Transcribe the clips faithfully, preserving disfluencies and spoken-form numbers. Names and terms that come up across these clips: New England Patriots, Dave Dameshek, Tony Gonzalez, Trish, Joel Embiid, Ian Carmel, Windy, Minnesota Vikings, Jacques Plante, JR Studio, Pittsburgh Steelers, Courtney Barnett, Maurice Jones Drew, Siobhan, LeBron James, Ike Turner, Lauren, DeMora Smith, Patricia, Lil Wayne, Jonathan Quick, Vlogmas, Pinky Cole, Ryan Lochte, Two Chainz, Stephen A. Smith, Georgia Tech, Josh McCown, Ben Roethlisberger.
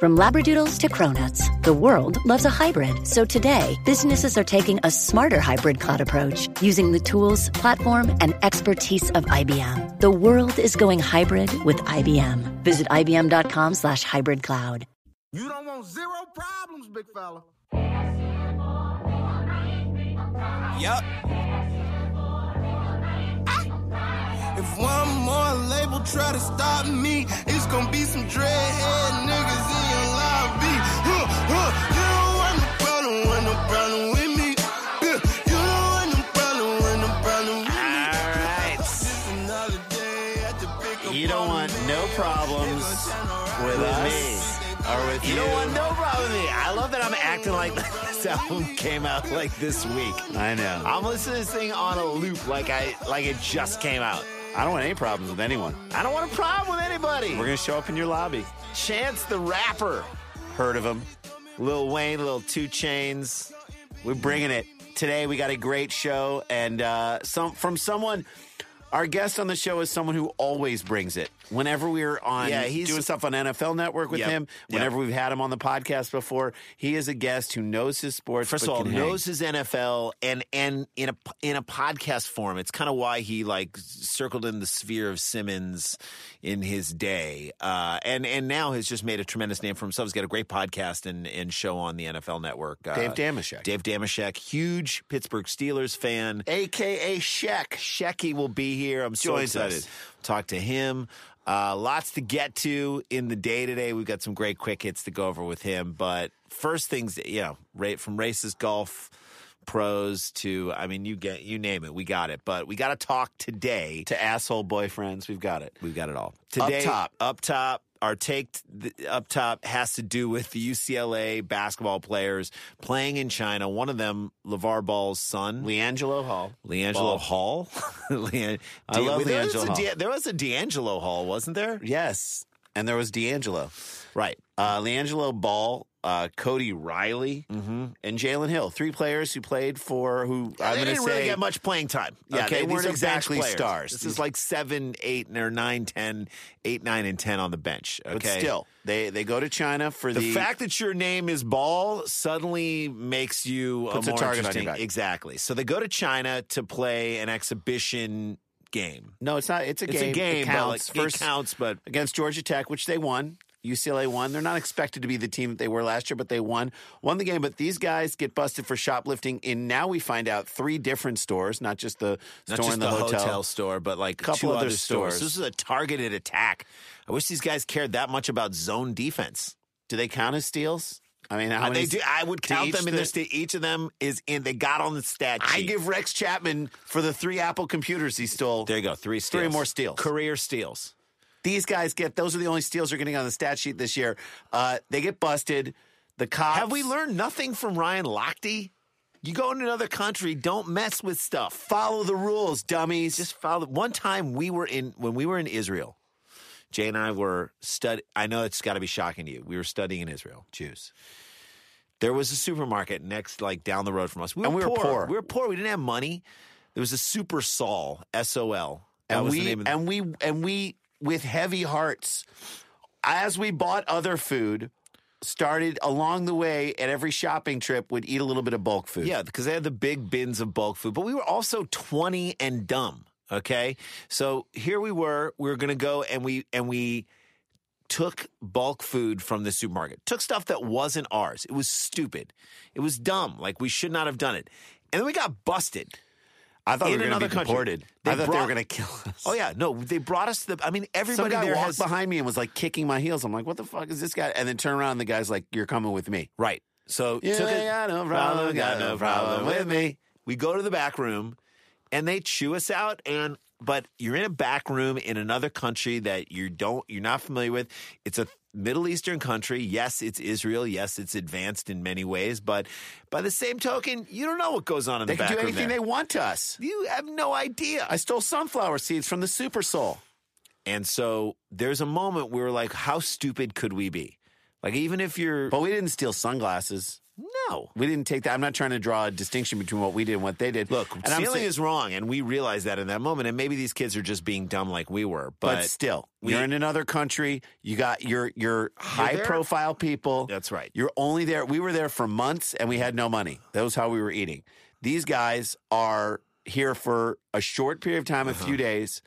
From labradoodles to cronuts, the world loves a hybrid. So today, businesses are taking a smarter hybrid cloud approach using the tools, platform, and expertise of I B M. The world is going hybrid with I B M. Visit ibm.com slash hybrid cloud. You don't want zero problems, big fella. Yup. If one more label try to stop me, it's gonna be some dreadhead niggas in your lobby. Huh, huh. You don't want no problem, want no problem with me. You don't want no problem, want no problem with me. All right. You don't want no problems with us. Or with you. You don't want no problem with me. I love that I'm acting like this album came out like this week. I know. I'm listening to this thing on a loop like I like it just came out. I don't want any problems with anyone. I don't want a problem with anybody. We're going to show up in your lobby. Chance the Rapper. Heard of him. Lil Wayne, Lil Two Chainz. We're bringing it. Today we got a great show. And uh, some from someone, our guest on the show is someone who always brings it. Whenever we're on, yeah, he's doing stuff on N F L Network with yep, him, whenever yep. we've had him on the podcast before, he is a guest who knows his sports. First of all, knows his N F L, and and in a in a podcast form. It's kind of why he like circled in the sphere of Simmons in his day, uh, and and now has just made a tremendous name for himself. He's got a great podcast and and show on the N F L Network. Uh, Dave Dameshek, Dave Dameshek, huge Pittsburgh Steelers fan, A K A Shek. Shecky will be here. I'm so Joins excited. Us. Talk to him. Uh, lots to get to in the day today. We've got some great quick hits to go over with him. But first things, you know, right from races, golf, pros to, I mean, you get, you name it, we got it. But we got to talk today to asshole boyfriends. We've got it. We've got it all today. Up top, up top. Our take up top has to do with the U C L A basketball players playing in China. One of them, LeVar Ball's son. LiAngelo Hall. LiAngelo Ball. Hall? Leang- I De- love there LiAngelo Hall. De- there was a D'Angelo Hall, wasn't there? Yes, and there was D'Angelo. Right. Uh, LiAngelo Ball, uh, Cody Riley, mm-hmm. and Jalen Hill. Three players who played for who yeah, I'm going to say. They didn't really get much playing time. Yeah, okay, they weren't exactly stars. This is like seven, eight, or nine, ten, eight, nine, and ten on the bench. Okay? But still, they, they go to China for the. The fact that your name is Ball suddenly makes you puts a more a target interesting. On your back. Exactly. So they go to China to play an exhibition game. No, it's not. It's a it's game. It's a game. It counts, but like, first, it counts, but. Against Georgia Tech, which they won. U C L A won. They're not expected to be the team that they were last year, but they won. Won the game, but these guys get busted for shoplifting in, now we find out, three different stores, not just the not store and the, the hotel. hotel store, but like a couple two other, other stores. stores. This is a targeted attack. I wish these guys cared that much about zone defense. Do they count as steals? I mean, how many, they do, I would count them in their state. Each of them is in. They got on the stat sheet. I give Rex Chapman for the three Apple computers he stole. There you go. Three steals. Three more steals. Career steals. These guys get, those are the only steals they're getting on the stat sheet this year. Uh, they get busted. The cops. Have we learned nothing from Ryan Lochte? You go in another country, don't mess with stuff. Follow the rules, dummies. Just follow. One time we were in, when we were in Israel, Jay and I were studying, I know it's got to be shocking to you. We were studying in Israel, Jews. There was a supermarket next, like down the road from us. We were, and we poor. were poor. We were poor. We didn't have money. There was a Super Sol, S O L. That and was we, the name of the- And we, and we, with heavy hearts, as we bought other food, started along the way at every shopping trip, would eat a little bit of bulk food. Yeah, because they had the big bins of bulk food. But we were also twenty and dumb, okay? So here we were. We were going to go, and we and we took bulk food from the supermarket. Took stuff that wasn't ours. It was stupid. It was dumb. Like, we should not have done it. And then we got busted. I thought in we were going to be country. deported. They I thought brought, they were going to kill us. Oh, yeah. No, they brought us to the – I mean, everybody there walked has, behind me and was, like, kicking my heels. I'm like, what the fuck is this guy? And then turn around and the guy's like, you're coming with me. Right. So yeah, took it, got no problem, got no problem with me. We go to the back room, and they chew us out. And but you're in a back room in another country that you don't – you're not familiar with. It's a Middle Eastern country. Yes, it's Israel. Yes, it's advanced in many ways, but by the same token, you don't know what goes on in the back room. They can do anything they want to us. You have no idea. I stole sunflower seeds from the Super Soul. And so there's a moment where we're like, how stupid could we be? Like, even if you're... But we didn't steal sunglasses. No, No. We didn't take that. I'm not trying to draw a distinction between what we did and what they did. Look, stealing is wrong, and we realized that in that moment, and maybe these kids are just being dumb like we were. But, but still, we, you're in another country. You got your, your high-profile people. That's right. You're only there. We were there for months, and we had no money. That was how we were eating. These guys are here for a short period of time, uh-huh. a few days.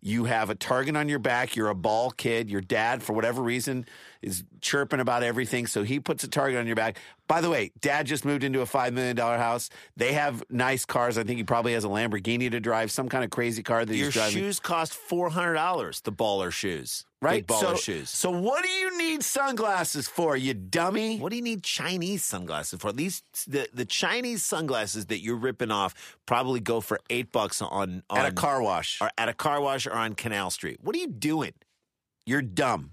You have a target on your back. You're a ball kid. Your dad, for whatever reason, is chirping about everything, so he puts a target on your back. By the way, dad just moved into a five million dollars house. They have nice cars. I think he probably has a Lamborghini to drive, some kind of crazy car that your he's driving. Your shoes cost four hundred dollars, the baller shoes. Right? Big baller so, shoes. So what do you need sunglasses for, you dummy? What do you need Chinese sunglasses for? These the, the Chinese sunglasses that you're ripping off probably go for eight bucks on, on... At a car wash. Or at a car wash or on Canal Street. What are you doing? You're dumb.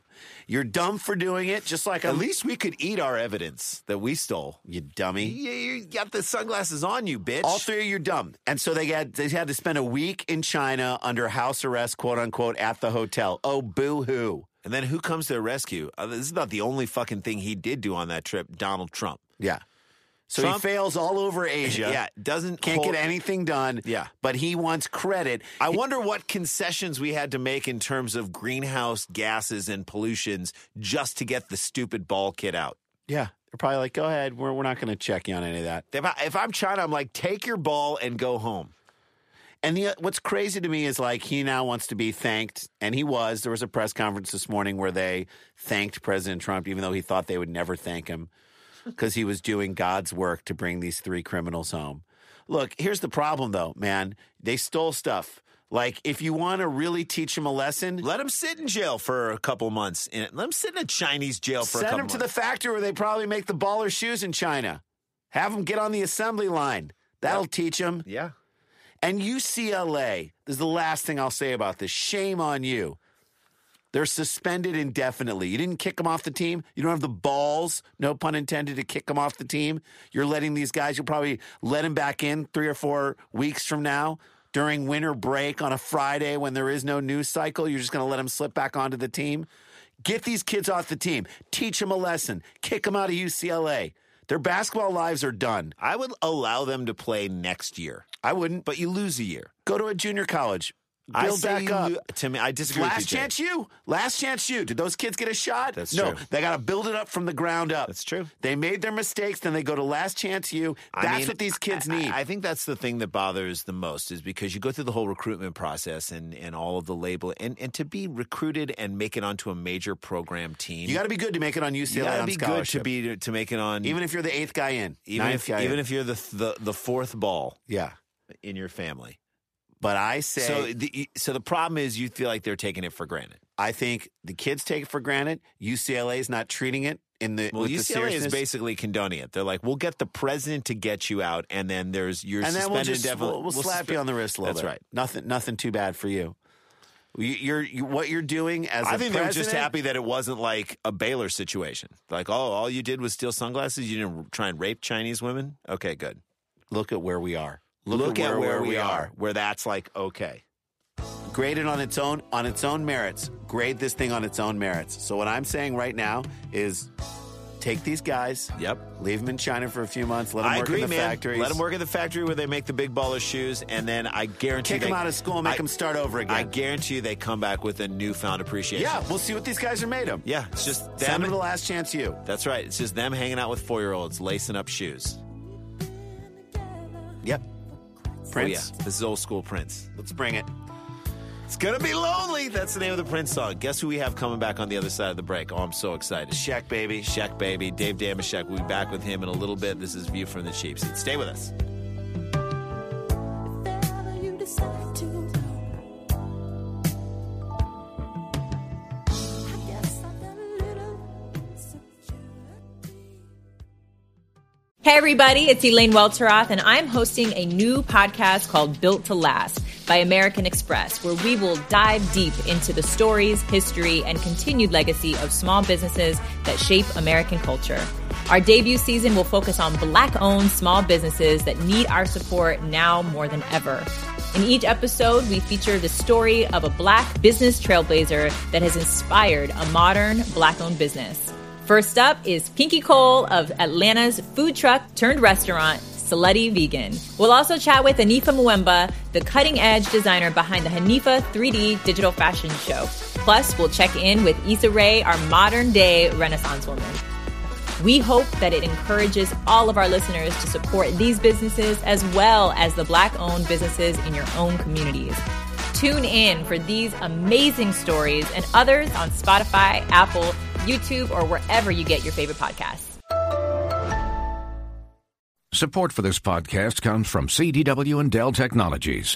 You're dumb for doing it, just like... At a, least we could eat our evidence that we stole, you dummy. You, you got the sunglasses on you, bitch. All three of you are dumb. And so they got, they had to spend a week in China under house arrest, quote-unquote, at the hotel. Oh, boo-hoo. And then who comes to their rescue? Uh, this is not the only fucking thing he did do on that trip, Donald Trump. Yeah. So Trump, he fails all over Asia. Yeah, doesn't can't hold, get anything done. Yeah, but he wants credit. I he, wonder what concessions we had to make in terms of greenhouse gases and pollutions just to get the stupid ball kid out. Yeah, they're probably like, "Go ahead, we're we're not going to check you on any of that." If, I, if I'm China, I'm like, "Take your ball and go home." And the, what's crazy to me is like he now wants to be thanked, and he was. There was a press conference this morning where they thanked President Trump, even though he thought they would never thank him, because he was doing God's work to bring these three criminals home. Look, here's the problem, though, man. They stole stuff. Like, if you want to really teach them a lesson... Let them sit in jail for a couple months. Let them sit in a Chinese jail for a couple months. Send them to the factory where they probably make the baller shoes in China. Have them get on the assembly line. That'll yeah. teach them. Yeah. And U C L A, this is the last thing I'll say about this. Shame on you. They're suspended indefinitely. You didn't kick them off the team. You don't have the balls, no pun intended, to kick them off the team. You're letting these guys, you'll probably let them back in three or four weeks from now during winter break on a Friday when there is no news cycle. You're just going to let them slip back onto the team. Get these kids off the team. Teach them a lesson. Kick them out of U C L A. Their basketball lives are done. I would allow them to play next year. I wouldn't. But you lose a year. Go to a junior college. Build back up. To me, I disagree with you. Last chance you. Last chance you. Did those kids get a shot? That's true. No, they got to build it up from the ground up. That's true. They made their mistakes, then they go to last chance you. That's what these kids need. I think that's the thing that bothers the most is because you go through the whole recruitment process and, and all of the label. And, and to be recruited and make it onto a major program team. You got to be good to make it on U C L A. You got to be good to be to make it on. Even if you're the eighth guy in. Even if, even if you're the, the, the fourth ball. Yeah. In your family. But I say... So the, so the problem is you feel like they're taking it for granted. I think the kids take it for granted. U C L A is not treating it in the... Well, U C L A is basically condoning it. They're like, we'll get the president to get you out, and then there's your suspended... And then we'll, just, we'll, we'll, we'll slap suspend. you on the wrist a little That's bit. Right. Nothing, nothing too bad for you. You're, you, what you're doing as I a think they were just happy that it wasn't like a Baylor situation. Like, oh, all you did was steal sunglasses? You didn't try and rape Chinese women? Okay, good. Look at where we are. Look, Look at where, where we are, are, where that's like, okay. Grade it on its own, on its own merits. Grade this thing on its own merits. So what I'm saying right now is take these guys. Yep. Leave them in China for a few months. Let them I work agree, in the man. factories. Let them work in the factory where they make the big baller shoes. And then I guarantee Kick they, them out of school and make I, them start over again. I guarantee you they come back with a newfound appreciation. Yeah, we'll see what these guys are made of. Yeah, it's just them. Send them the last chance you. That's right. It's just them hanging out with four-year-olds, lacing up shoes. Yep. Prince. Oh, yeah. This is old school Prince. Let's bring it. It's gonna be lonely. That's the name of the Prince song. Guess who we have coming back on the other side of the break? Oh, I'm so excited. Shaq, baby. Shaq, baby. Dave Dameshek. We'll be back with him in a little bit. This is View from the Cheap Seat. Stay with us. Hey, everybody, it's Elaine Welteroth, and I'm hosting a new podcast called Built to Last by American Express, where we will dive deep into the stories, history, and continued legacy of small businesses that shape American culture. Our debut season will focus on Black-owned small businesses that need our support now more than ever. In each episode, we feature the story of a Black business trailblazer that has inspired a modern Black-owned business. First up is Pinky Cole of Atlanta's food truck-turned-restaurant, Saletti Vegan. We'll also chat with Hanifa Mwemba, the cutting-edge designer behind the Hanifa three D digital fashion show. Plus, we'll check in with Issa Rae, our modern-day Renaissance woman. We hope that it encourages all of our listeners to support these businesses as well as the Black-owned businesses in your own communities. Tune in for these amazing stories and others on Spotify, Apple, YouTube, or wherever you get your favorite podcasts. Support for this podcast comes from C D W and Dell Technologies.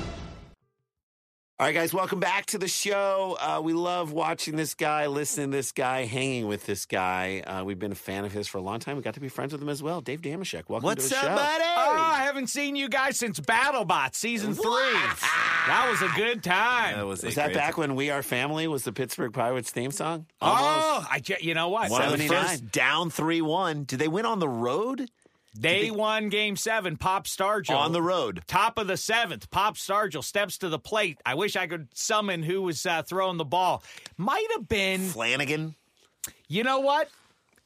All right, guys, welcome back to the show. Uh, we love watching this guy, listening to this guy, hanging with this guy. Uh, we've been a fan of his for a long time. We got to be friends with him as well. Dave Dameshek, welcome What's to the show. What's up, buddy? Oh, I haven't seen you guys since BattleBots Season three. That was a good time. That was was that crazy. Back when We Are Family was the Pittsburgh Pirates theme song? Almost. Oh, I, you know what? seventy-nine. First, down three one. Did they win on the road? They, they won Game seven, Pop Stargell. On the road. Top of the seventh, Pop Stargell steps to the plate. I wish I could summon who was uh, throwing the ball. Might have been... Flanagan? You know what?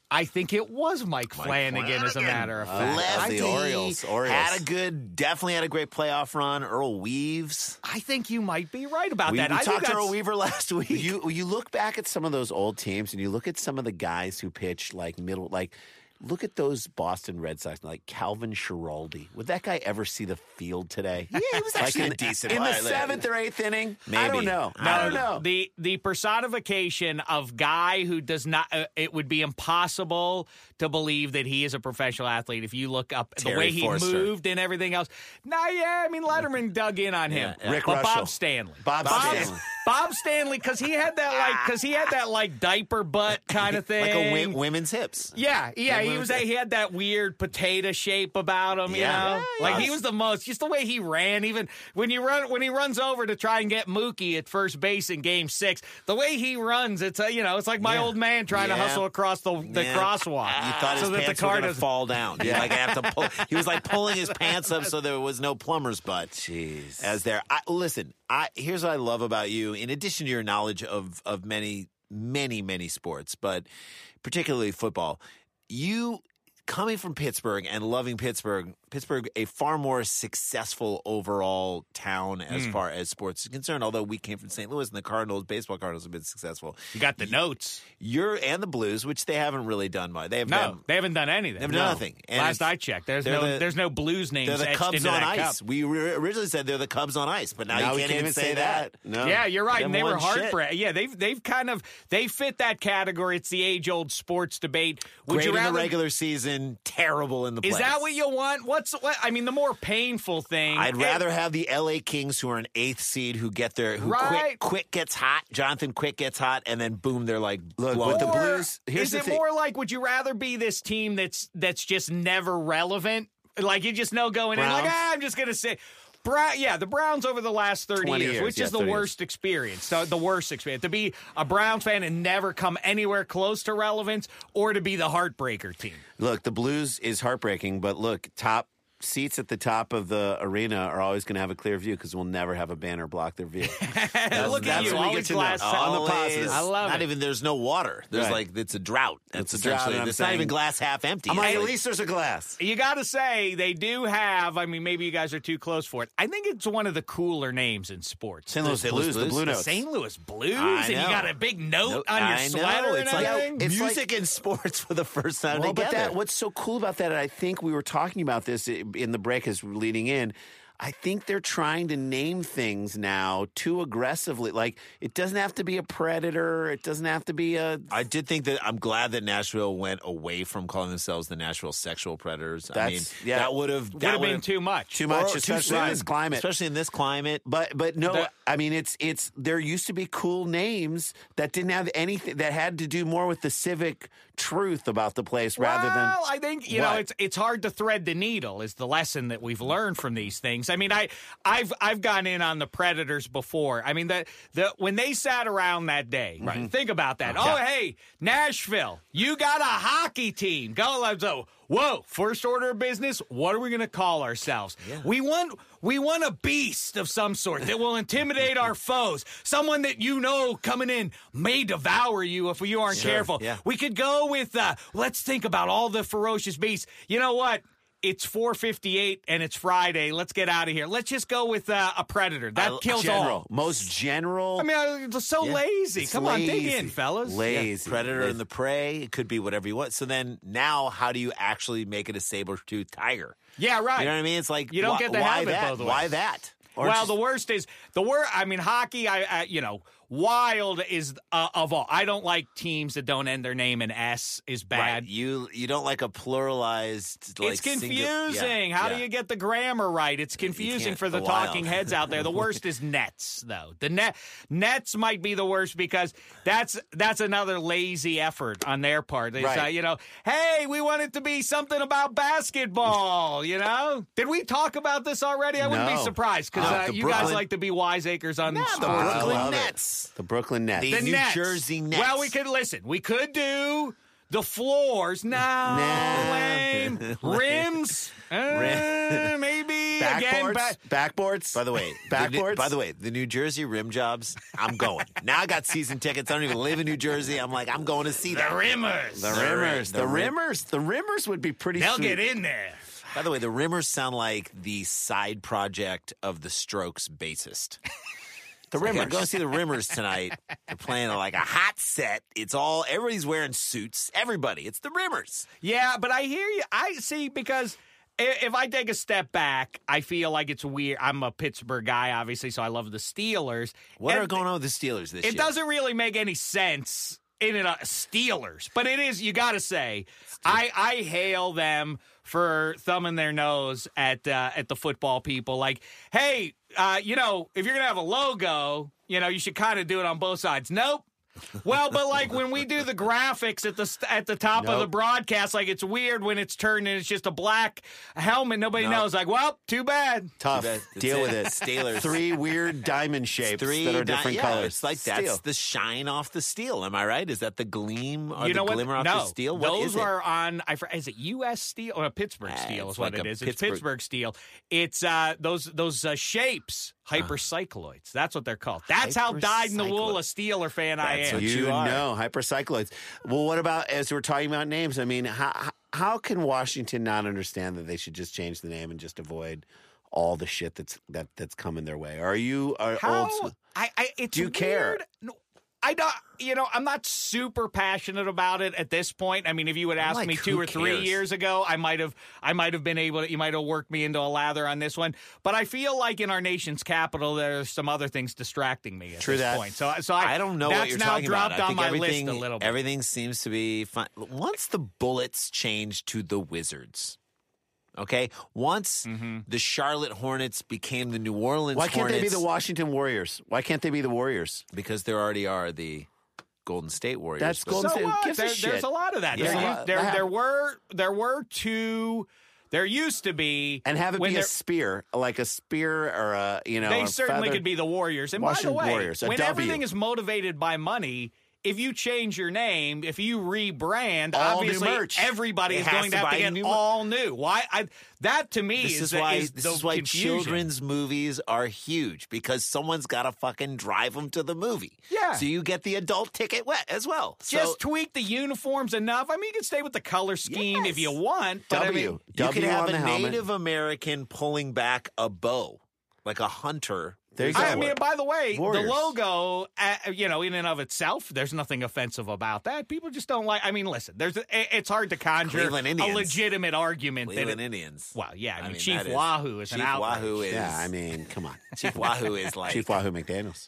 I think it was Mike, Mike Flanagan, Flanagan, as a matter of fact. Uh, left the Orioles. Orioles. Had a good, definitely had a great playoff run. Earl Weaves. I think you might be right about we, that. We I talked to Earl Weaver last week. You, you look back at some of those old teams, and you look at some of the guys who pitched, like, middle... like. Look at those Boston Red Sox, like Calvin Schiraldi. Would that guy ever see the field today? Yeah, he was actually like in, a decent in the seventh or eighth inning. Maybe. I don't know. No, I don't know. The the personification of guy who does not. Uh, it would be impossible to believe that he is a professional athlete if you look up Terry the way he Forster. Moved and everything else. No, yeah, I mean Letterman dug in on him. Yeah, yeah. Rick but Russell. Bob Stanley. Bob, Bob Stanley. Bob Stanley, because he had that like, because he had that like diaper butt kind of thing, like a w- women's hips. Yeah, yeah. He was. He had that weird potato shape about him. Yeah. You know, yeah, like he was the most. Just the way he ran. Even when you run, when he runs over to try and get Mookie at first base in Game Six, the way he runs, it's a, you know, it's like my yeah. old man trying yeah. to hustle across the, the yeah. crosswalk. You thought his so pants that the car were gonna doesn't... fall down. Yeah, like I have to pull. He was like pulling his pants up so there was no plumber's butt. Jeez. As there, I, listen. I here's what I love about you. In addition to your knowledge of of many, many, many sports, but particularly football. You, coming from Pittsburgh and loving Pittsburgh, Pittsburgh, a far more successful overall town as mm. far as sports is concerned, although we came from Saint Louis and the Cardinals, baseball Cardinals have been successful. You got the you, notes. You're and the Blues, which they haven't really done much. They have no, done, they haven't done anything. They have no. done nothing. And last I checked, there's no the, there's no Blues names etched into that cup. They're the Cubs on ice. Cup. We re- originally said they're the Cubs on ice, but now, now you can't, can't even say that. that. No. Yeah, you're right. Them and they were heartbreaking. Yeah, they've they've kind of, they fit that category. It's the age-old sports debate. Would Great you rather, in the regular season, terrible in the playoffs. Is that what you want? What's what, I mean, the more painful thing. I'd rather it, have the L A Kings, who are an eighth seed, who get their who right. quick, quick gets hot. Jonathan Quick gets hot, and then boom, they're like, look, with the Blues. Here's is the it thing. More like? Would you rather be this team that's that's just never relevant? Like you just know going Browns. In, like ah, I'm just gonna say. Brown, yeah, the Browns over the last thirty years, years, which yeah, is the worst years. experience, the, the worst experience. To be a Browns fan and never come anywhere close to relevance, or to be the heartbreaker team. Look, the Blues is heartbreaking, but look, top seats at the top of the arena are always going to have a clear view because we'll never have a banner block their view. That's, look that's at you, always glass on the positive. I love not it. Even there's no water. There's right. like it's a drought. That's it's essentially drought, it's saying, not even glass half empty. I'm like, at least there's a glass. You got to say they do have. I mean, maybe you guys are too close for it. I think it's one of the cooler names in sports. Saint Louis Blues, the Blue Notes. Saint Louis Blues, and you got a big note no, on your I sweater. Know. It's and like everything. It's music like, and sports for the first time well, together. But that, what's so cool about that? And I think we were talking about this. It, in the break is leading in I think they're trying to name things now too aggressively. Like, it doesn't have to be a predator. It doesn't have to be a... I did think that I'm glad that Nashville went away from calling themselves the Nashville Sexual Predators. That's, I mean, yeah, that would have... That would have been too much. Too much, or, especially too in this climate. Especially in this climate. But but no, that, I mean, it's it's there used to be cool names that didn't have anything, that had to do more with the civic truth about the place well, rather than... Well, I think, you what? know, it's it's hard to thread the needle is the lesson that we've learned from these things. I mean, I, I've I've gone in on the Predators before. I mean, the, the when they sat around that day, right. think about that. Oh, yeah. Hey, Nashville, you got a hockey team. Go, Lonzo. Whoa, first order of business, what are we going to call ourselves? Yeah. We want we want a beast of some sort that will intimidate our foes. Someone that you know coming in may devour you if you aren't sure. careful. Yeah. We could go with, uh, let's think about all the ferocious beasts. You know what? It's four fifty-eight and it's Friday. Let's get out of here. Let's just go with uh, a predator. That I, kills general, all. Most general. I mean, it's so yeah, lazy. It's Come lazy. on, dig in, fellas. Lazy. Yeah. Predator lazy. and the prey. It could be whatever you want. So then now how do you actually make it a saber-toothed tiger? Yeah, right. You know what I mean? It's like, you don't wh- get the why habit, that? Both ways. Why that? Or well, just... the worst is, the wor- I mean, hockey, I, I you know, wild is uh, of all. I don't like teams that don't end their name in S is bad. Right. You you don't like a pluralized, like, it's confusing. Single, yeah, How yeah. do you get the grammar right? It's confusing for the, the talking heads out there. The worst is nets, though. The net Nets might be the worst because that's that's another lazy effort on their part. They right. say, you know, hey, we want it to be something about basketball, you know? Did we talk about this already? I wouldn't no. be surprised because uh, uh, you Brooklyn, guys like to be wiseacres on no, the Brooklyn Nets. The Brooklyn Nets. The, the New Nets. Jersey Nets. Well, we could, listen, we could do the floors. No, nah. lame. Rims. Uh, Rim. Maybe. Backboards. Again, ba- backboards. By the way. Backboards. The, by the way, the New Jersey rim jobs, I'm going. Now I got season tickets. I don't even live in New Jersey. I'm like, I'm going to see that. The Rimmers. The Rimmers. The, the Rimmers. The Rimmers would be pretty They'll sweet. They'll get in there. By the way, the Rimmers sound like the side project of the Strokes bassist. The Rimmers. Okay, go see the Rimmers tonight. They're playing like a hot set. It's all, everybody's wearing suits. Everybody. It's the Rimmers. Yeah, but I hear you. I see, because if I take a step back, I feel like it's weird. I'm a Pittsburgh guy, obviously, so I love the Steelers. What and are going on with the Steelers this it year? It doesn't really make any sense in and out Steelers. But it is, you got to say, I, I hail them for thumbing their nose at uh, at the football people. Like, hey, uh, you know, if you're going to have a logo, you know, you should kind of do it on both sides. Nope. Well, but like when we do the graphics at the at the top nope. of the broadcast, like it's weird when it's turned and it's just a black helmet. Nobody nope. knows. Like, well, too bad. Tough. Too bad. Deal with it. Steelers. Three weird diamond shapes three that are different di- colors. Yeah, it's like steel. That's the shine off the steel. Am I right? Is that the gleam or you know the what? glimmer off no. the steel? What Those is it? are on, I, is it U S steel or Pittsburgh uh, steel is like what it is. Pittsburgh. It's Pittsburgh steel. It's uh, those, those uh, shapes. Hypercycloids. That's what they're called. That's how dyed-in-the-wool a Steeler fan I am. You, you know, hypercycloids. Well, what about, as we're talking about names, I mean, how, how can Washington not understand that they should just change the name and just avoid all the shit that's that that's coming their way? Are you are how, old? I, I, it's do you weird. care? No. I don't, you know, I'm not super passionate about it at this point. I mean, if you would ask like, me two or three cares? years ago, I might have, I might have been able to, you might have worked me into a lather on this one. But I feel like in our nation's capital, there's some other things distracting me at True this that. point. So, so I, I don't know that's what you're now talking dropped about. I on my list a little bit. Everything seems to be fine. Once the Bullets changed to the Wizards. Okay. Once mm-hmm. the Charlotte Hornets became the New Orleans Hornets. Why can't Hornets, they be the Washington Warriors? Why can't they be the Warriors? Because there already are the Golden State Warriors. That's Golden so State. What? Gives there, a shit. There's a lot of that. Yeah. There, yeah. You, there, there were there were two. There used to be, and have it be a spear, like a spear or a you know. They certainly could be the Warriors. And Washington by the way, Warriors, when W. everything is motivated by money. If you change your name, if you rebrand, all obviously everybody it is going to, to have to get new all new. Why? I, that to me this is, is why is this is why confusion. Children's movies are huge because someone's got to fucking drive them to the movie. Yeah. So you get the adult ticket wet as well. So, just tweak the uniforms enough. I mean, you can stay with the color scheme yes. if you want. But w. I mean, w you could have a Native helmet. American pulling back a bow, like a hunter. There you go. I mean, by the way, Warriors. The logo, uh, you know, in and of itself, there's nothing offensive about that. People just don't like. I mean, listen, there's a, it's hard to conjure a legitimate argument. Cleveland that it, Indians. Well, yeah, I mean, I mean Chief Wahoo is, is an Chief outrage. Wahoo is. Yeah, I mean, come on, Chief Wahoo is like Chief Wahoo McDaniels.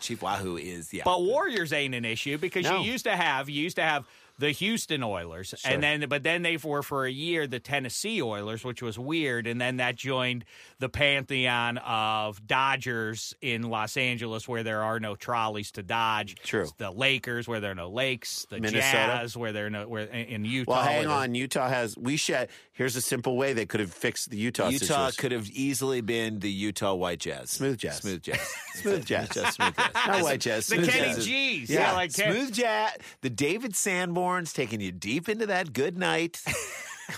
Chief Wahoo is yeah. But Warriors ain't an issue because no. you used to have you used to have. The Houston Oilers, sure. and then but then they were for a year the Tennessee Oilers, which was weird, and then that joined the pantheon of Dodgers in Los Angeles, where there are no trolleys to dodge. True. The Lakers, where there are no lakes. The Minnesota. Jazz, where there are no. Where in Utah. Well, hang on, Utah has. We shed. Here's a simple way they could have fixed the Utah. Utah situation. Could have easily been the Utah White Jazz, smooth jazz, smooth jazz, smooth jazz, smooth jazz, smooth jazz. Not White Jazz. The Kenny jazz. G's, yeah, yeah like Ken- smooth jazz. The David Sanborn. Taking you deep into that good night.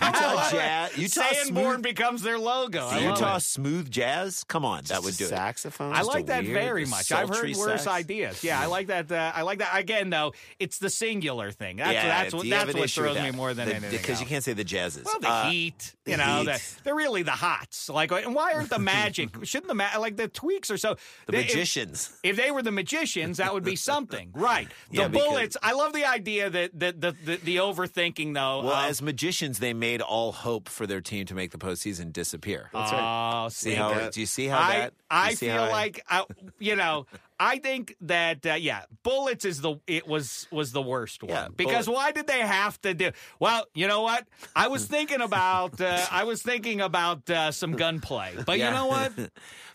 Utah Jazz. Utah Sanborn smooth, becomes their logo. I Utah smooth jazz. Come on, that would do it. Saxophone. I like that weird, very much. I've heard worse ideas. Yeah, I like that. Uh, I like that. Again, though, it's the singular thing. That's, yeah, that's what that's what throws me more than the, anything. Because you can't say the jazzes. Well, the uh, heat. You the know, heat. The, they're really the hots. Like, and why aren't the magic? Shouldn't the ma- like the tweaks are so the they, magicians? If, if they were the magicians, that would be something, right? The yeah, bullets. Because, I love the idea that the the, the, the overthinking though. Well, um, as magicians, they. Made all hope for their team to make the postseason disappear. That's right. Oh, see how that. Do you see how I, that? I feel I, like I, you know. I think that uh, yeah, bullets is the it was was the worst one yeah, because bullet. Why did they have to do? Well, you know what? I was thinking about uh, I was thinking about uh, some gunplay, but yeah. You know what?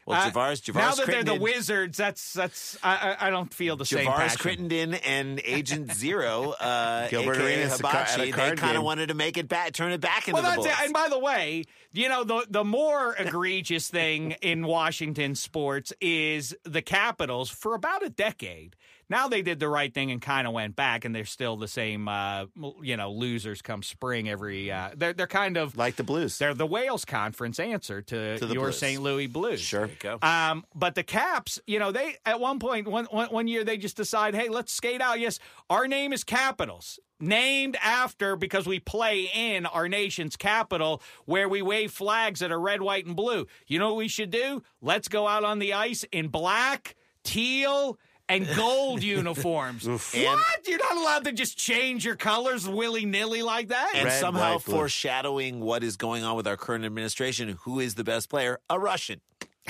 Well, uh, Javaris, Javaris now that Crittenden, they're the Wizards, that's that's I, I don't feel the Javaris same. Javaris Crittenden and Agent Zero, uh, Gilbert Arenas, Hibachi, they kind of wanted to make it back, turn it back into well, the bullets. It. And by the way, you know the the more egregious thing in Washington sports is the Capitals. For about a decade, now they did the right thing and kind of went back, and they're still the same, uh, you know, losers come spring every uh, – they're, they're kind of – like the Blues. They're the Wales Conference answer to, to your Saint Louis Blues. Sure. Um, but the Caps, you know, they – at one point, one, one, one year, they just decide, hey, let's skate out. Yes, our name is Capitals. Named after because we play in our nation's capital where we wave flags that are red, white, and blue. You know what we should do? Let's go out on the ice in black – teal and gold uniforms. What? And you're not allowed to just change your colors willy-nilly like that? And red, somehow white, foreshadowing what is going on with our current administration, who is the best player? A Russian.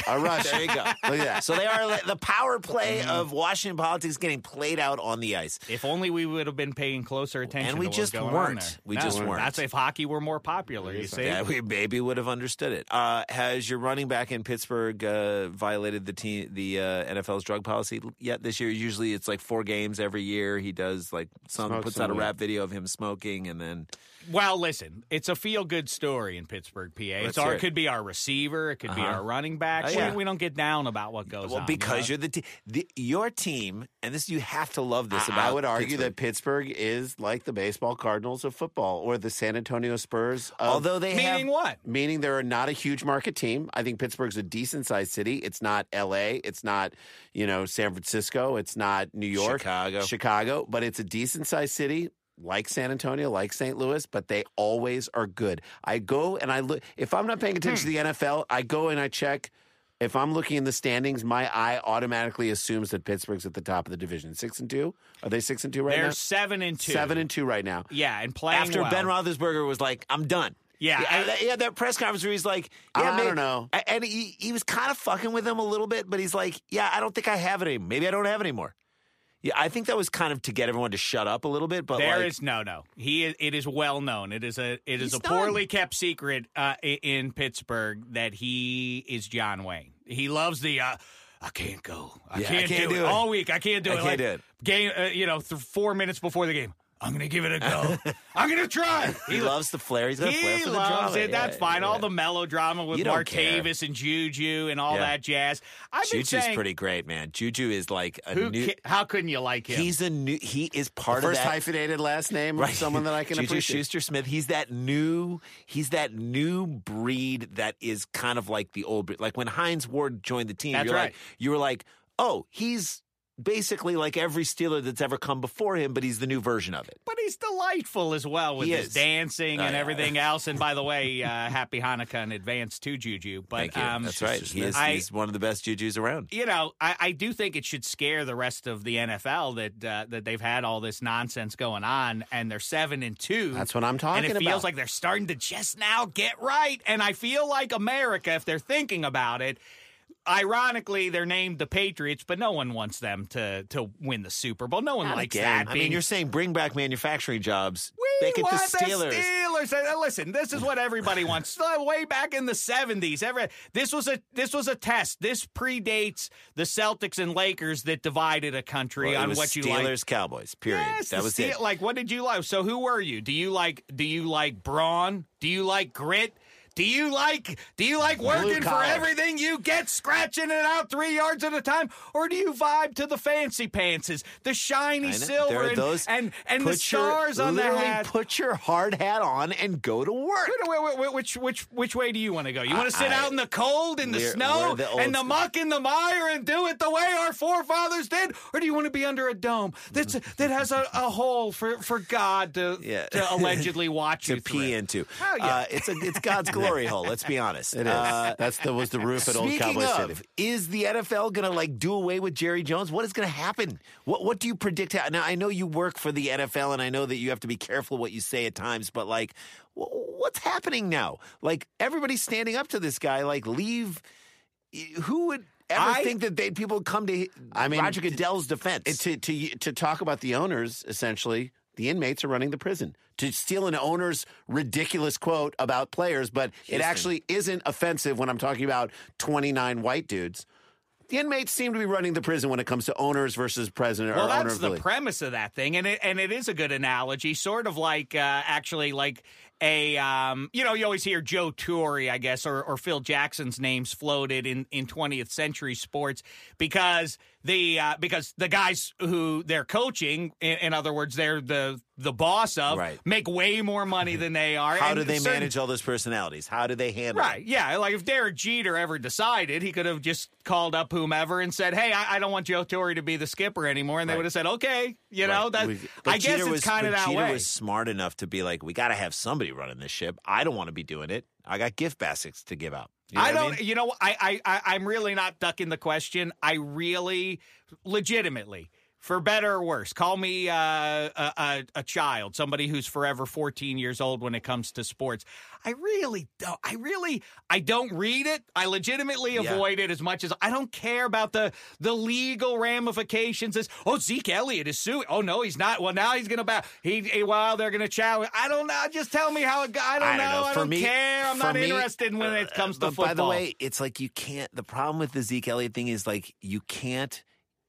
A Russian. There you go. Look at that. So they are the power play of Washington politics getting played out on the ice. If only we would have been paying closer attention and we to what just was going weren't. On there. We no, just weren't. That's if hockey were more popular, you see. Yeah, we maybe would have understood it. Uh, has your running back in Pittsburgh uh, violated the team, the uh, N F L's drug policy yet this year? Usually it's like four games every year. He does like some Smokes puts out a rap video of him smoking and then. Well, listen, it's a feel-good story in Pittsburgh, P A. It's our, it could be our receiver. It could uh-huh. be our running back. Oh, yeah. We don't get down about what goes well, on. Well, because you know? You're the, te- the your team, and this you have to love this. I, about I would argue Pittsburgh. that Pittsburgh is like the baseball Cardinals of football, or the San Antonio Spurs. Of, Although they meaning have, what? Meaning they're not a huge market team. I think Pittsburgh's a decent sized city. It's not L A. It's not you know San Francisco. It's not New York. Chicago. Chicago, but it's a decent sized city. Like San Antonio, like Saint Louis, but they always are good. I go and I look. If I'm not paying attention hmm. to the N F L, I go and I check. If I'm looking in the standings, my eye automatically assumes that Pittsburgh's at the top of the division. Six and two? Are they six and two right They're now? They're seven and two. Seven and two right now. Yeah, and playing After well. Ben Roethlisberger was like, I'm done. Yeah. Yeah, I, yeah that press conference where he's like, yeah, I man. don't know. And he, he was kind of fucking with him a little bit, but he's like, yeah, I don't think I have it anymore. Maybe I don't have it anymore. Yeah, I think that was kind of to get everyone to shut up a little bit, but there like, is no, no. He is, it is well known. It is a it is a poorly done. kept secret uh, in Pittsburgh that he is John Wayne. He loves the uh, I can't go, I, yeah, can't, I can't do, do it. it all week. I can't do I it. Can't like, do it. Game, uh, you know, th- four minutes before the game. I'm going to give it a go. I'm going to try. He, he loves the flair. He's going to flare for the drama. He loves it. That's yeah, fine. Yeah. All the melodrama with Martavis and Juju and all yeah. that jazz. I've Juju's been saying, pretty great, man. Juju is like a who new. Ca- how couldn't you like him? He's a new. He is part the of first that. First hyphenated last name right. of someone that I can Juju appreciate. Juju Schuster-Smith. He's that new. He's that new breed that is kind of like the old breed. Like when Heinz Ward joined the team, That's you're right. like you were like, oh, he's. basically like every Steeler that's ever come before him, but he's the new version of it. But he's delightful as well with he his is. dancing uh, and everything else. And by the way, uh, happy Hanukkah in advance to Juju. But um, that's right. He is, I, he's one of the best Jujus around. You know, I, I do think it should scare the rest of the N F L that uh, that they've had all this nonsense going on, and they're seven and two. That's what I'm talking about. And it feels about. like they're starting to just now get right. And I feel like America, if they're thinking about it, ironically, they're named the Patriots, but no one wants them to, to win the Super Bowl. No one Not likes again. that. I being... mean, you're saying bring back manufacturing jobs. We Make want it the Steelers. The Steelers. Listen, this is what everybody wants. Way back in the seventies, every, this was a this was a test. This predates the Celtics and Lakers that divided a country well, on what Steelers, you like. Steelers, Cowboys. Period. Yes, that was Steel- it. Like, what did you like? So, who were you? Do you like? Do you like brawn? Do you like grit? Do you like do you like working for everything you get, scratching it out three yards at a time? Or do you vibe to the fancy pantses, the shiny silver and, those, and, and the stars your, on the hat? Put your hard hat on and go to work. Wait, wait, wait, which, which, which way do you want to go? You want to sit I, out in the cold, in the snow, the and the school. muck and the mire and do it the way our forefathers did? Or do you want to be under a dome that's, that has a, a hole for, for God to, yeah. to allegedly watch to you through? To pee into. Oh, yeah. uh, it's, a, it's God's glory. Glory hole, let's be honest. It is. Uh, That's the, was the roof at Old Cowboy of, City. Is the N F L going to, like, do away with Jerry Jones? What is going to happen? What What do you predict? How, now, I know you work for the N F L, and I know that you have to be careful what you say at times, but, like, what's happening now? Like, everybody's standing up to this guy. Like, leave. Who would ever I, think that they, people would come to I mean, Roger Goodell's defense? To, to, to talk about the owners, essentially, the inmates are running the prison. To steal an owner's ridiculous quote about players, but Houston. It actually isn't offensive when I'm talking about twenty-nine white dudes. The inmates seem to be running the prison when it comes to owners versus president well, or owner of the Well, that's the league. premise of that thing, and it, and it is a good analogy, sort of like uh, actually like a, um, you know, you always hear Joe Torre, I guess, or, or Phil Jackson's names floated in, in twentieth century sports because the uh, because the guys who they're coaching, in, in other words, they're the the boss of, right. make way more money than they are. How and do they certain, manage all those personalities? How do they handle right. it? Right, yeah. Like, if Derek Jeter ever decided, he could have just called up whomever and said, hey, I, I don't want Joe Torre to be the skipper anymore. And they right. would have said, okay, you right. know, that. We've, I guess Jeter it's kind of that Jeter way. Jeter was smart enough to be like, we got to have somebody running this ship. I don't want to be doing it. I got gift baskets to give out. You know I don't, I mean? you know, I, I, I, I'm really not ducking the question. I really, legitimately, for better or worse, call me uh, a, a, a child, somebody who's forever fourteen years old when it comes to sports. I really don't. I really, I don't read it. I legitimately avoid yeah. it as much as I don't care about the the legal ramifications. As oh, Zeke Elliott is suing. Oh no, he's not. Well, now he's gonna bow. He, he well, they're gonna challenge. I don't know. Just tell me how it. I don't I know. know. I don't me, care. I'm not me, interested when uh, it comes to football. By the way, it's like you can't. The problem with the Zeke Elliott thing is like you can't.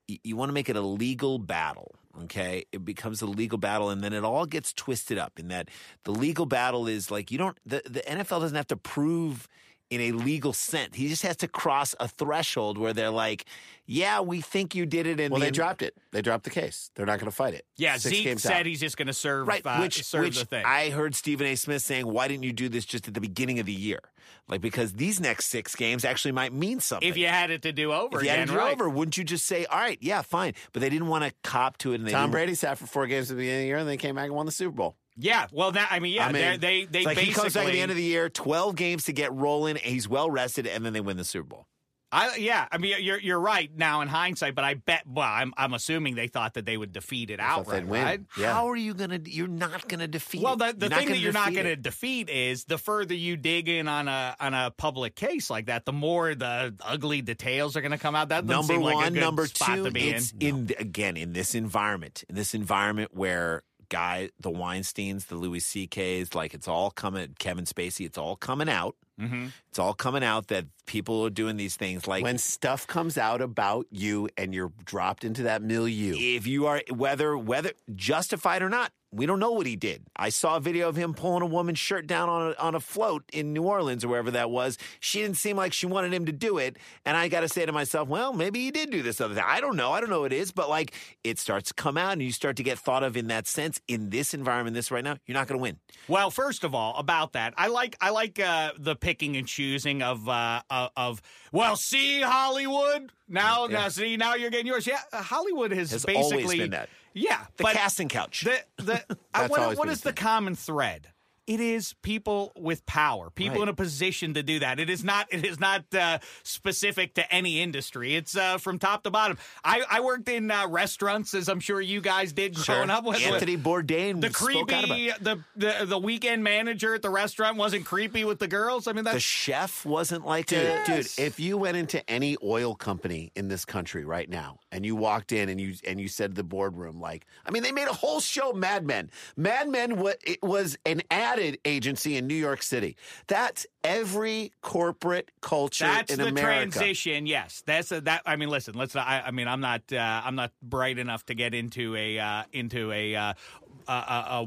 You want to make it a legal battle, okay? It becomes a legal battle, and then it all gets twisted up in that the legal battle is like you don't – the N F L doesn't have to prove in a legal sense. He just has to cross a threshold where they're like, yeah, we think you did it. And well, the they end- dropped it. They dropped the case. They're not going to fight it. Yeah, Six Zeke said out. he's just going to serve, right, uh, which, serve which the thing. I heard Stephen A. Smith saying, why didn't you do this just at the beginning of the year? Like, because these next six games actually might mean something. If you had it to do over. If you had it to do right. over, wouldn't you just say, all right, yeah, fine. But they didn't want to cop to it. And they Tom Brady sat for four games at the beginning of the year, and they came back and won the Super Bowl. Yeah, well, that, I mean, yeah, I mean, they they like basically. He comes back at the end of the year, twelve games to get rolling, and he's well rested, and then they win the Super Bowl. I yeah, I mean, you're you're right now in hindsight, but I bet. Well, I'm I'm assuming they thought that they would defeat it outright. Right? Yeah. How are you gonna? You're not gonna defeat. Well, the, the thing that you're not gonna defeat is the further you dig in on a on a public case like that, the more the ugly details are gonna come out. That doesn't seem like a good spot to be in. Number one, number two, again in this environment, in this environment where. Guy, the Weinsteins, the Louis C Ks, like it's all coming, Kevin Spacey, it's all coming out. Mm-hmm. It's all coming out that people are doing these things like. When stuff comes out about you and you're dropped into that milieu. If you are, whether, whether justified or not, we don't know what he did. I saw a video of him pulling a woman's shirt down on a, on a float in New Orleans or wherever that was. She didn't seem like she wanted him to do it. And I got to say to myself, well, maybe he did do this other thing. I don't know. I don't know what it is. But, like, it starts to come out and you start to get thought of in that sense. In this environment, this right now, you're not going to win. Well, first of all, about that, I like I like uh, the picking and choosing of uh, of well, see Hollywood now, yeah. now see now you're getting yours. Yeah, Hollywood has, has basically always been that. Yeah, the casting couch. The, the, I, what what is the, the common thread? It is people with power, people right. in a position to do that. It is not. It is not uh, specific to any industry. It's uh, from top to bottom. I, I worked in uh, restaurants, as I'm sure you guys did sure. growing up. With Anthony Bourdain, the creepy, the, the the weekend manager at the restaurant wasn't creepy with the girls. I mean, that's... the chef wasn't like that, yes. dude. If you went into any oil company in this country right now, and you walked in and you and you said to the boardroom, like, I mean, they made a whole show, Mad Men. Mad Men, what it was an ad. Agency in New York City. That's every corporate culture that's in America. That's the transition. Yes, that's a, that. I mean, listen. Let's. I, I mean, I'm not. Uh, I'm not bright enough to get into a uh, into a, uh, a a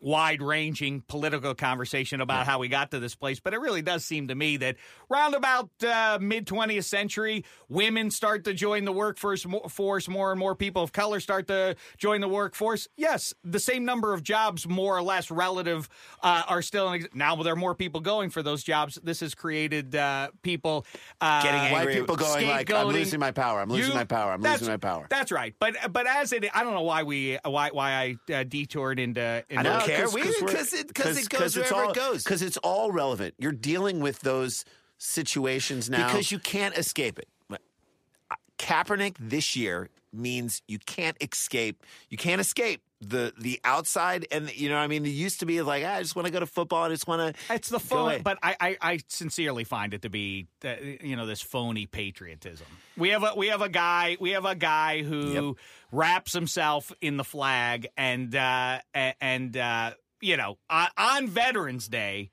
wide-ranging political conversation about yeah. how we got to this place. But it really does seem to me that round about uh, mid twentieth century, women start to join the workforce. Force more and more people of color start to join the workforce. Yes, the same number of jobs, more or less, relative, uh, are still in ex- now. There are more people going for those jobs. This has created uh, people uh, getting angry. White people going like, "I'm losing my power. I'm losing you, my power. I'm losing my power." That's right. But but as it, I don't know why we why why I uh, detoured into. into I because it, it goes wherever all, it goes. Because it's all relevant. You're dealing with those situations now. Because you can't escape it. Kaepernick this year means you can't escape. You can't escape the the outside. And, the, you know what I mean? It used to be like, ah, I just want to go to football. I just want to It's the phone. But I, I, I sincerely find it to be, uh, you know, this phony patriotism. We have a, we have a guy. We have a guy who... Yep. wraps himself in the flag and, uh, and uh, you know, on Veterans Day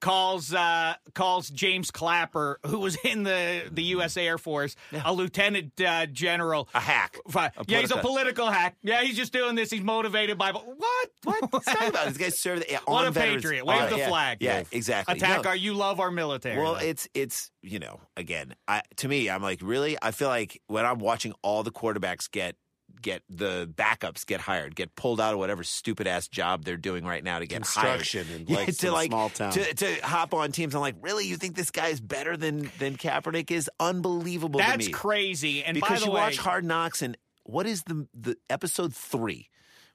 calls uh, calls James Clapper, who was in the, the U S Air Force, yeah. a lieutenant uh, general. A hack. A yeah, he's a political hack. Yeah, he's just doing this. He's motivated by... What? What? What's that about? This guy served on What a Veterans. Patriot. Wave uh, the yeah, flag. Yeah, yeah, exactly. Attack no. our... You love our military. Well, though. it's... it's you know, again, I, to me, I'm like, really? I feel like when I'm watching all the quarterbacks get get the backups get hired, get pulled out of whatever stupid ass job they're doing right now to get construction hired. And yeah, to like small town. To, to hop on teams. I'm like, really? You think this guy is better than than Kaepernick? Is unbelievable. That's to me. crazy. And because by the you way, watch Hard Knocks, and what is the the episode three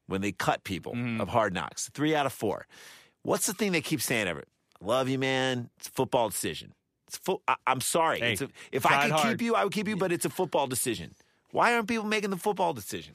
when they cut people mm-hmm. of Hard Knocks? Three out of four. What's the thing they keep saying ever? Love you, man. It's a football decision. It's fo- I, I'm sorry. Hey, it's a, if I could hard. keep you, I would keep you, but it's a football decision. Why aren't people making the football decision?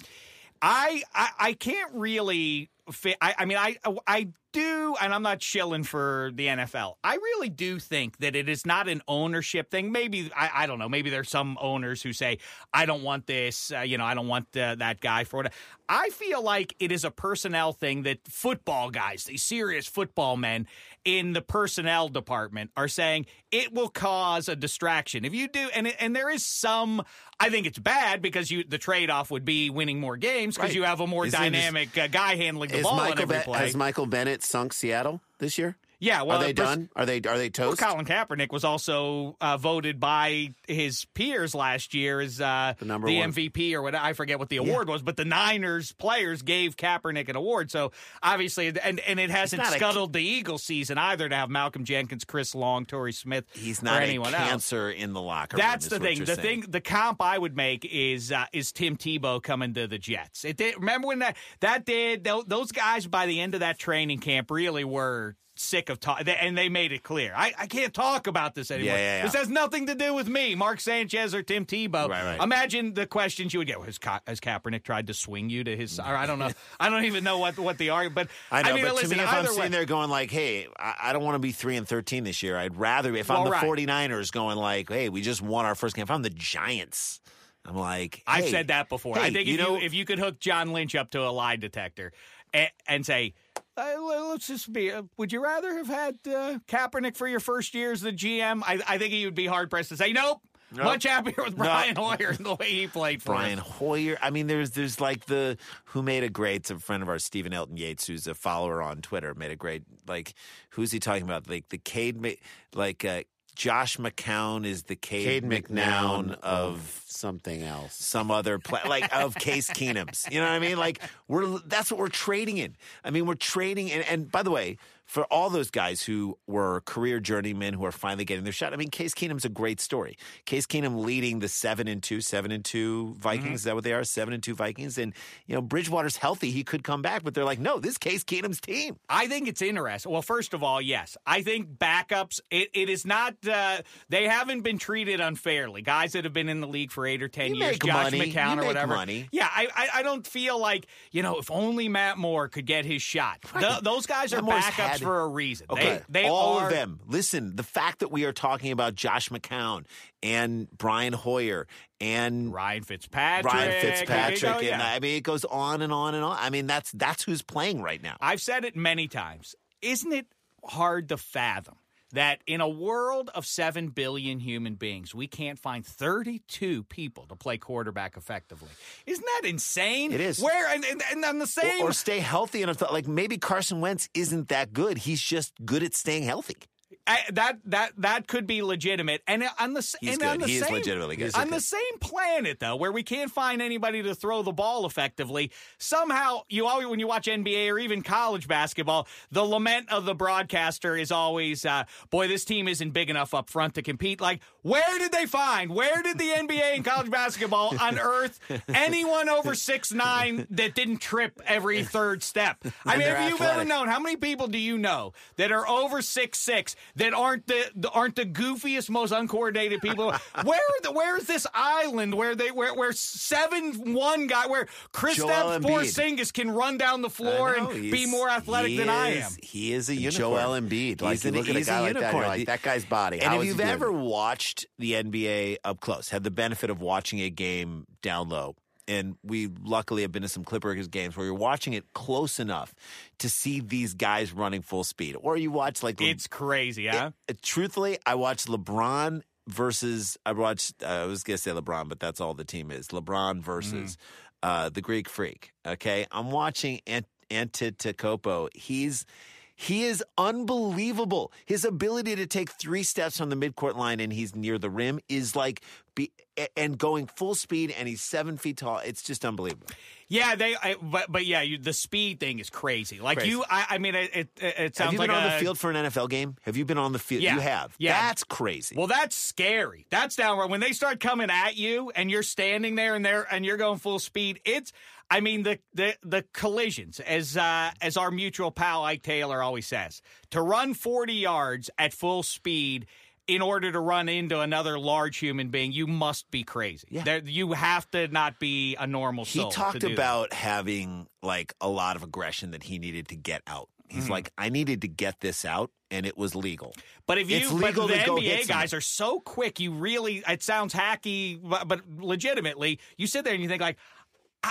I I, I can't really fit. I, I mean, I I do, and I'm not shilling for the N F L. I really do think that it is not an ownership thing. Maybe, I, I don't know, maybe there's some owners who say, I don't want this, uh, you know, I don't want uh, that guy for it. I feel like it is a personnel thing that football guys, these serious football men in the personnel department are saying it will cause a distraction. If you do, and and there is some, I think it's bad because you the trade-off would be winning more games because right. you have a more Isn't dynamic just, uh, guy handling the ball Michael in every play. Be- has Michael Bennett sunk Seattle this year? Yeah, well, are they pers- done? Are they are they toast? Well, Colin Kaepernick was also uh, voted by his peers last year as uh, the, number the one. M V P or what I forget what the award yeah. was, but the Niners players gave Kaepernick an award. So obviously, and, and it hasn't scuttled a, the Eagles season either to have Malcolm Jenkins, Chris Long, Torrey Smith, he's not or anyone a cancer else. in the locker room. That's the thing. The saying. thing. The comp I would make is uh, is Tim Tebow coming to the Jets. It did, remember when that that did those guys by the end of that training camp really were. Sick of talk, and they made it clear. I, I can't talk about this anymore. Yeah, yeah, yeah. This has nothing to do with me, Mark Sanchez or Tim Tebow. Right, right. Imagine the questions you would get. Well, has, Ka- has Kaepernick tried to swing you to his? Or I don't know. I don't even know what what the argument. But I know. I mean, but listen, to me, if I'm way, sitting there going like, "Hey, I, I don't want to be three and thirteen this year. I'd rather if I'm the right. 49ers going like, hey, we just won our first game. If I'm the Giants." I'm like, hey, I've said that before. Hey, I think you if, know, you, if you could hook John Lynch up to a lie detector and, and say, uh, let's just be, uh, would you rather have had uh, Kaepernick for your first year as the G M? I, I think he would be hard pressed to say, nope. Nope. Much happier with Brian no. Hoyer and the way he played for Brian him. Hoyer. I mean, there's there's like the who made a great, a friend of ours, Stephen Elton Yates, who's a follower on Twitter, made a great, like, who's he talking about? Like, the Cade, like, uh, Josh McCown is the Cade, Cade McNown, McNown of something else, some other play, like of Case Keenum's. You know what I mean? Like we're that's what we're trading in. I mean, we're trading in. And by the way, for all those guys who were career journeymen who are finally getting their shot. I mean, Case Keenum's a great story. Case Keenum leading the seven and two, seven and two Vikings. Mm-hmm. Is that what they are? Seven and two Vikings. And, you know, Bridgewater's healthy. He could come back, but they're like, no, this is Case Keenum's team. I think it's interesting. Well, first of all, yes, I think backups, it, it is not, uh, they haven't been treated unfairly. Guys that have been in the league for eight or ten you years, Josh money. McCown you or whatever. Money. Yeah, I, I, I don't feel like, you know, if only Matt Moore could get his shot. Right. The, those guys Matt are Moore's backups had... for a reason. Okay. They, they All are... of them. Listen, the fact that we are talking about Josh McCown and Brian Hoyer and Ryan Fitzpatrick. Ryan Fitzpatrick. Go, and yeah. I mean, it goes on and on and on. I mean, that's that's who's playing right now. I've said it many times. Isn't it hard to fathom that in a world of seven billion human beings, we can't find thirty-two people to play quarterback effectively? Isn't that insane? It is. Where and, and, and on the same... Or, or stay healthy enough. Like, maybe Carson Wentz isn't that good. He's just good at staying healthy. I, that that that could be legitimate, and on the he's and good. On the he same, is legitimately good. On the same planet though, where we can't find anybody to throw the ball effectively, somehow you always when you watch N B A or even college basketball, the lament of the broadcaster is always, uh, "Boy, this team isn't big enough up front to compete." Like, where did they find? Where did the N B A and college basketball unearth anyone over six nine that didn't trip every third step? I mean, have you ever known how many people do you know that are over six six? That aren't the aren't the goofiest, most uncoordinated people. Where the where is this island where they where where seven one guy where Kristaps Porzingis can run down the floor know, and be more athletic than is, I am? He is a unicorn. Joel Embiid, like he's you an, look at a guy a like that, you're like that guy's body. And How if you've ever watched the N B A up close, had the benefit of watching a game down low. And we luckily have been to some Clippers games where you're watching it close enough to see these guys running full speed. Or you watch like... It's Le- crazy, huh? It, it, truthfully, I watched LeBron versus... I watched... Uh, I was going to say LeBron, but that's all the team is. LeBron versus mm. uh, the Greek Freak, okay? I'm watching Ant- Antetokounmpo. He's... He is unbelievable. His ability to take three steps from the midcourt line and he's near the rim is like, be, and going full speed, and he's seven feet tall. It's just unbelievable. Yeah, they, I, but but yeah, you, the speed thing is crazy. Like crazy. you, I, I mean, it it, it sounds like. Have you been like on a, the field for an N F L game? Have you been on the field? Yeah, you have. Yeah, that's crazy. Well, that's scary. That's downright when they start coming at you and you're standing there and they're and you're going full speed. It's. I mean, the the, the collisions, as uh, as our mutual pal Ike Taylor always says, to run forty yards at full speed in order to run into another large human being, you must be crazy. Yeah. There, you have to not be a normal soul. He talked about that. having, like, a lot of aggression that he needed to get out. He's mm-hmm. like, I needed to get this out, and it was legal. But if you, it's legal but the to go N B A guys are so quick, you really, it sounds hacky, but, but legitimately, you sit there and you think, like,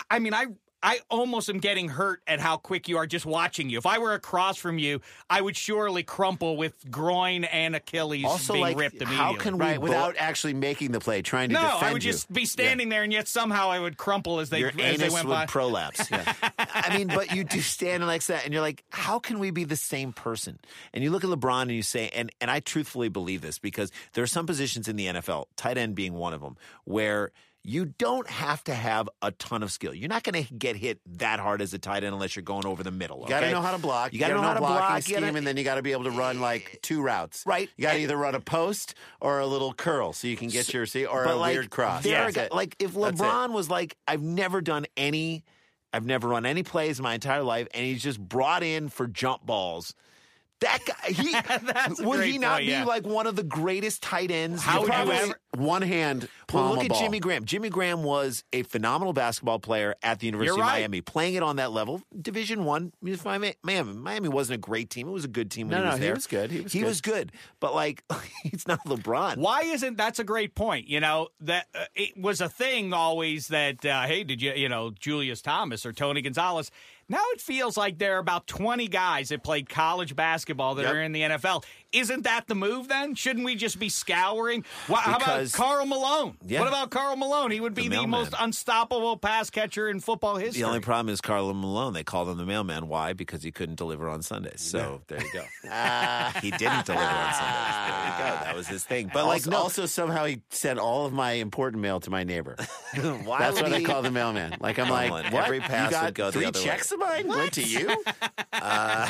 I mean, I I almost am getting hurt at how quick you are just watching you. If I were across from you, I would surely crumple with groin and Achilles also, being like, ripped immediately. How can we, right, bo- without actually making the play, trying to no, defend you? No, I would you. just be standing yeah. there, and yet somehow I would crumple as they, Your as anus they went would by. Prolapse. Yeah. I mean, but you do stand like that, and you're like, how can we be the same person? And you look at LeBron, and you say, and, and I truthfully believe this, because there are some positions in the N F L, tight end being one of them, where – you don't have to have a ton of skill. You're not going to get hit that hard as a tight end unless you're going over the middle. Okay? You got to know how to block. You got to know, know how to block. Scheme, gotta, and then you got to be able to run like two routes. Right. You got to either run a post or a little curl so you can get so, your see or a like, weird cross. There yeah, got, like if LeBron was like, I've never done any, I've never run any plays in my entire life, and he's just brought in for jump balls. That guy, he, would he not point, be yeah. like one of the greatest tight ends? How would you ever? One hand, palm well, look a ball. At Jimmy Graham. Jimmy Graham was a phenomenal basketball player at the University You're of right. Miami, playing it on that level. Division One, Miami. Miami wasn't a great team. It was a good team when no, he was no, there. No, he was good. He was, he good. was good. But like, it's not LeBron. Why isn't that's a great point? You know that uh, it was a thing always that uh, hey, did you you know Julius Thomas or Tony Gonzalez? Now it feels like there are about twenty guys that played college basketball that yep. are in the N F L. Isn't that the move then? Shouldn't we just be scouring? Well, how because, about Karl Malone? Yeah. What about Karl Malone? He would be the, the most unstoppable pass catcher in football history. The only problem is Karl Malone. They called him the mailman. Why? Because he couldn't deliver on Sundays. So yeah. there you go. uh, he didn't deliver on Sundays. There you go. That was his thing. But like, also, no. also somehow he sent all of my important mail to my neighbor. Why That's what he... I call the mailman. Like I'm Someone, like, what? Every pass you got would go three the other checks way. mine what? went to you? Uh,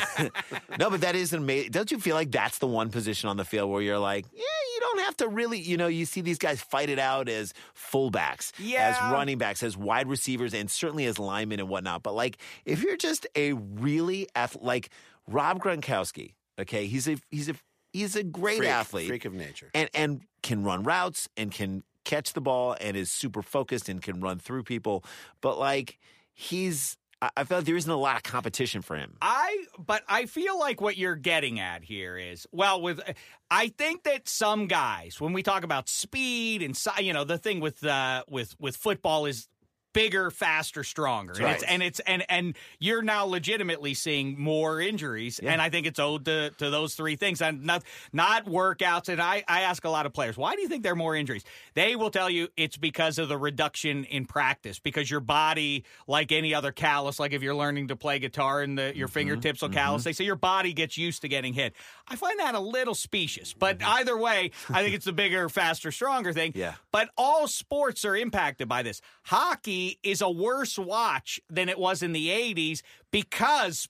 no, but that is an amazing. Don't you feel like that's the one position on the field where you're like, yeah, you don't have to really, you know, you see these guys fight it out as fullbacks, yeah. as running backs, as wide receivers, and certainly as linemen and whatnot. But, like, if you're just a really ath- – like Rob Gronkowski, okay, he's a he's a, he's a great freak, athlete. Freak of nature. And, and can run routes and can catch the ball and is super focused and can run through people. But, like, he's – I feel like there isn't a lot of competition for him. I, but I feel like what you're getting at here is, well, with, I think that some guys, when we talk about speed and, you know, the thing with, uh, with, with football is bigger, faster, stronger. Right. And it's, and it's, and, and you're now legitimately seeing more injuries. Yeah. And I think it's owed to, to those three things. And not, not workouts. And I, I ask a lot of players, why do you think there are more injuries? They will tell you it's because of the reduction in practice, because your body, like any other callus, like if you're learning to play guitar and the, your mm-hmm. fingertips will callus, mm-hmm. they say your body gets used to getting hit. I find that a little specious, but mm-hmm. either way, I think it's the bigger, faster, stronger thing. Yeah. But all sports are impacted by this. Hockey is a worse watch than it was in the eighties because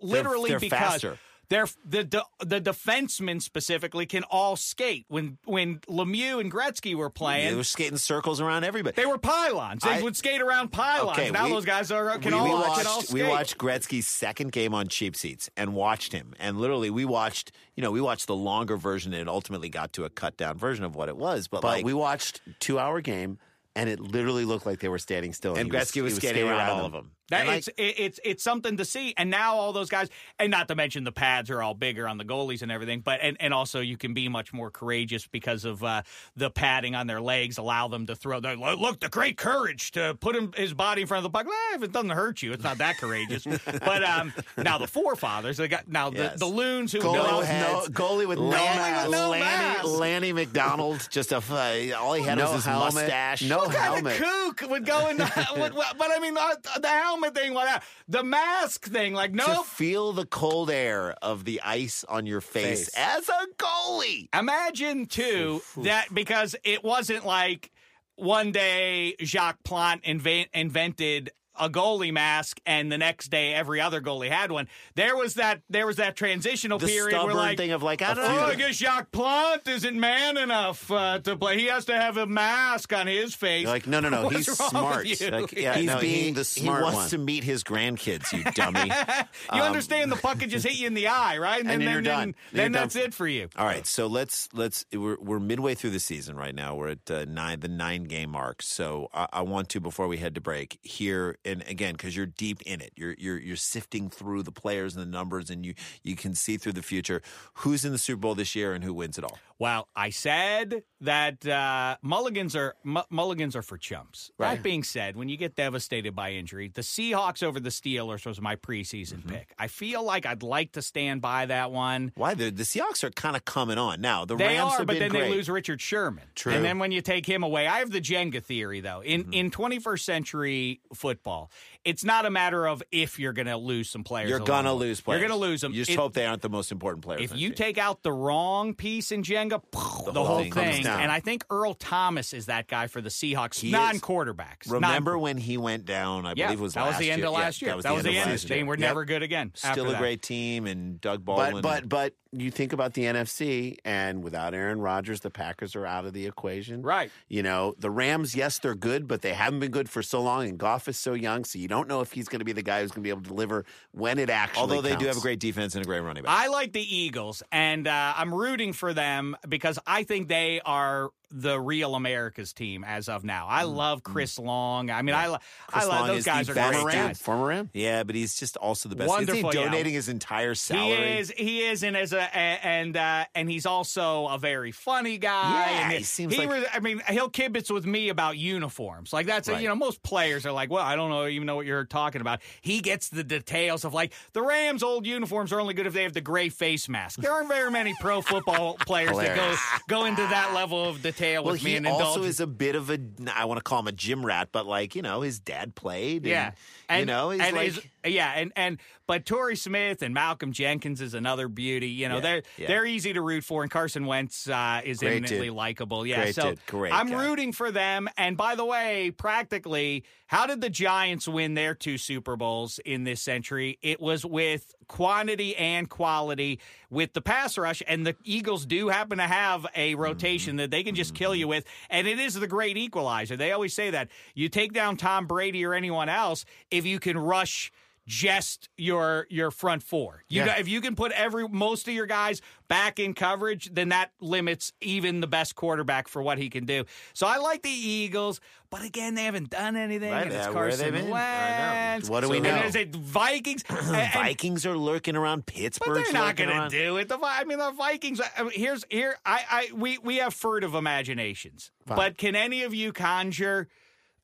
literally they're, they're because faster. They're the, the the defensemen specifically can all skate. When when Lemieux and Gretzky were playing, they were skating circles around everybody. They were pylons. They I, would skate around pylons. Okay, now we, those guys are can, we, all, we watched, can all skate. We watched Gretzky's second game on Cheap Seats and watched him. And literally, we watched you know we watched the longer version, and it ultimately got to a cut down version of what it was. But, but like, we watched two hour game. And it literally looked like they were standing still. And, and Gretzky was, was, was skating, skating around, around all of them. That, it's, like, it, it's it's something to see. And now all those guys, and not to mention the pads are all bigger on the goalies and everything, but and, and also you can be much more courageous because of uh, the padding on their legs, allow them to throw. Their, look, the great courage to put him, his body in front of the puck. Eh, if it doesn't hurt you, it's not that courageous. But um, now the forefathers, they got now yes. the, the loons who goalie with no, goalie with no mask. Lanny, Lanny McDonald, just a uh, all he had no was his helmet. mustache. No. What kind of kook would go in the, would, but I mean, the helmet thing, whatever. The mask thing, like, no. Nope. To feel the cold air of the ice on your face, face. As a goalie. Imagine, too, oof, oof. that because it wasn't like one day Jacques Plante invent, invented a goalie mask, and the next day every other goalie had one. There was that. There was that transitional the period where, like, thing of like, I don't know. I guess Jacques Plante isn't man enough uh, to play. He has to have a mask on his face. You're like, no, no, no. What's he's smart. Like, yeah, he's no, being he, the smart one. He wants one. to meet his grandkids. You dummy. you um, understand the puck could just hit you in the eye, right? And then, and then, then you're done. Then, then, then you're that's done. it for you. All right. So let's let's we're we're midway through the season right now. We're at uh, nine the nine game mark. So I, I want to before we head to break here. And again, because you're deep in it, you're you're you're sifting through the players and the numbers, and you you can see through the future who's in the Super Bowl this year and who wins it all. Well, I said that uh, mulligans are m- mulligans are for chumps. Right. That being said, when you get devastated by injury, the Seahawks over the Steelers was my preseason mm-hmm. pick. I feel like I'd like to stand by that one. Why the the Seahawks are kind of coming on now? The they Rams are, have but been then great. They lose Richard Sherman. True, and then when you take him away, I have the Jenga theory though. In mm-hmm. in twenty-first century football. It's not a matter of if you're going to lose some players. You're going to lose players. You're going to lose them. You just if, hope they aren't the most important players. If you team. take out the wrong piece in Jenga, the, the whole thing. thing. And I think Earl Thomas is that guy for the Seahawks, he non-quarterbacks. Remember non- when he went down, I yeah, believe it was that last was the end year. of last year. Yeah, that was that the was end, end of last year. They were yep. never good again. Still a that. great team, and Doug Baldwin. But, but, but you think about the N F C, and without Aaron Rodgers, the Packers are out of the equation. Right. You know, the Rams, yes, they're good, but they haven't been good for so long, and Goff is so young. So you don't know if he's going to be the guy who's going to be able to deliver when it actually Although they counts. do have a great defense and a great running back. I like the Eagles, and uh, I'm rooting for them because I think they are the real America's team as of now. I love Chris Long. I mean, yeah. I, lo- I love those guys. Are great guys. Former Ram? Yeah, but he's just also the best. Wonderful, is he donating yeah. his entire salary? He is. He is, and as a and uh, and he's also a very funny guy. Yeah, and he, he seems. He like, was, I mean, he'll kibitz with me about uniforms. Like that's right. a, you know, most players are like, well, I don't know, even know what you're talking about. He gets the details of like the Rams' old uniforms are only good if they have the gray face mask. There aren't very many pro football players Hilarious. that go go into that level of detail. cocktail well, with me and indulge. Well, he also is a bit of a, I want to call him a gym rat, but like, you know, his dad played. And, yeah. And, you know, he's and like. His, yeah. And, and, but Torrey Smith and Malcolm Jenkins is another beauty. You know, yeah, they're, yeah. they're easy to root for. And Carson Wentz uh, is Great infinitely likable. Yeah. Great so Great I'm guy. rooting for them. And by the way, practically, how did the Giants win their two Super Bowls in this century? It was with quantity and quality with the pass rush, and the Eagles do happen to have a rotation that they can just kill you with, and it is the great equalizer. They always say that. You take down Tom Brady or anyone else if you can rush just your your front four. You yeah. know, if you can put every most of your guys back in coverage, then that limits even the best quarterback for what he can do. So I like the Eagles, but again, they haven't done anything. Right, and it's Carson Wentz. What do so we know? And there's a Vikings. and, Vikings are lurking around Pittsburgh. But they're not going to do it. The, I mean, the Vikings. I mean, here's here. I, I we we have furtive imaginations. Fine. But can any of you conjure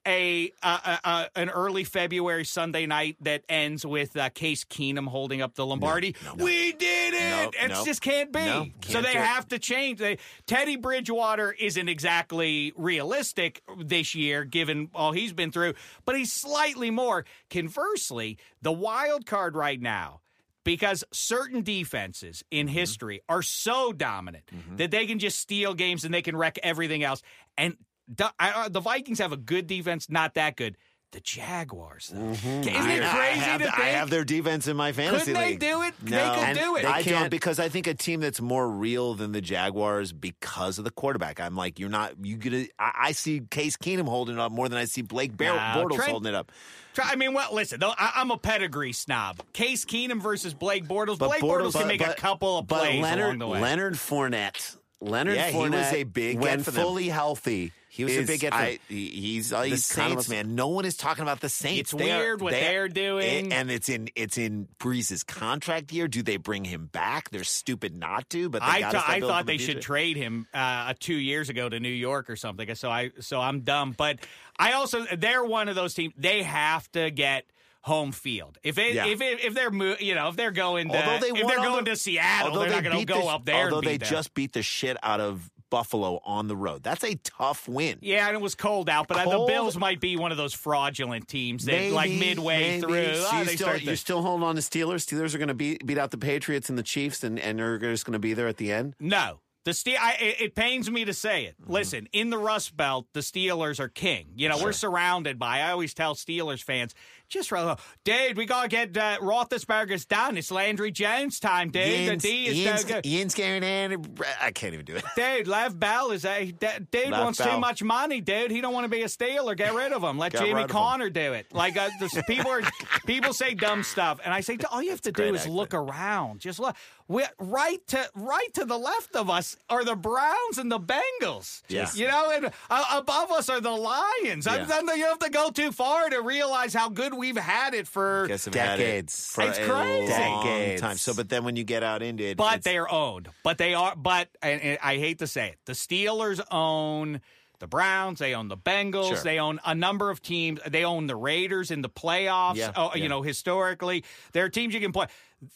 A, uh, uh, an early February Sunday night that ends with uh, Case Keenum holding up the Lombardi? No, no, we did it! No, it no, just can't be. No, can't so they have to change. They, Teddy Bridgewater isn't exactly realistic this year, given all he's been through, but he's slightly more. Conversely, the wild card right now, because certain defenses in mm-hmm. history are so dominant mm-hmm. that they can just steal games and they can wreck everything else. And the Vikings have a good defense, not that good. The Jaguars, though. Mm-hmm. Isn't it crazy I have, to think? I have their defense in my fantasy Couldn't league. Couldn't they do it? No. They could and do it. I don't, because I think a team that's more real than the Jaguars because of the quarterback. I'm like, you're not – you get. A, I, I see Case Keenum holding it up more than I see Blake Bar- no, Bortles Trent, holding it up. Try, I mean, well, listen, though, I, I'm a pedigree snob. Case Keenum versus Blake Bortles. But Blake Bortles, Bortles can but, make but, a couple of but plays Leonard, along the way. Leonard Fournette. Leonard yeah, Fournette, he was a big when get for them. fully healthy. He was is, a big get for I, he's uh, the he's Saints, man. No one is talking about the Saints. It's they weird are, what they are, they're doing. It, and it's in it's in Breeze's contract year. Do they bring him back? They're stupid not to, but they I, t- I thought they should trade him uh, two years ago to New York or something. So, I, so I'm dumb. But I also, they're one of those teams. They have to get home field. If it, yeah. if it, if they're you know if they're going to they if they're going the, to Seattle, they're they not going to go the, up there. Although and beat they them. just beat the shit out of Buffalo on the road. That's a tough win. Yeah, and it was cold out, but cold. the Bills might be one of those fraudulent teams that maybe, like midway maybe. through. So oh, you they still, start you're still holding on to Steelers. Steelers are going to beat beat out the Patriots and the Chiefs, and and they're just going to be there at the end. No. The Steel, I, it, it pains me to say it. Mm-hmm. Listen, in the Rust Belt, the Steelers are king. You know, sure. we're surrounded by, I always tell Steelers fans, just, rather, Dave, we got to get uh, Roethlisberger's done. It's Landry Jones time, Dave. Ian's, the D is Ian's, no good. Ian's going in. I can't even do it. Dude, Lev Bell is a, dude Lev wants Bell. too much money, dude. He don't want to be a Steeler. Get rid of him. Let Jamie right Connor do it. Like, uh, the, people are, people say dumb stuff. And I say, all you have to do is accent. look around. Just look. We're right to right to the left of us are the Browns and the Bengals. Yes. You know, and uh, above us are the Lions. Yeah. I'm, I'm, you have to go too far to realize how good we've had it for decades. It for it's crazy. Decades. Time. So, but then when you get out into it. But they are owned. But they are. But and, and I hate to say it. The Steelers own the Browns. They own the Bengals. Sure. They own a number of teams. They own the Raiders in the playoffs. Yeah. Oh, yeah. You know, historically, there are teams you can play.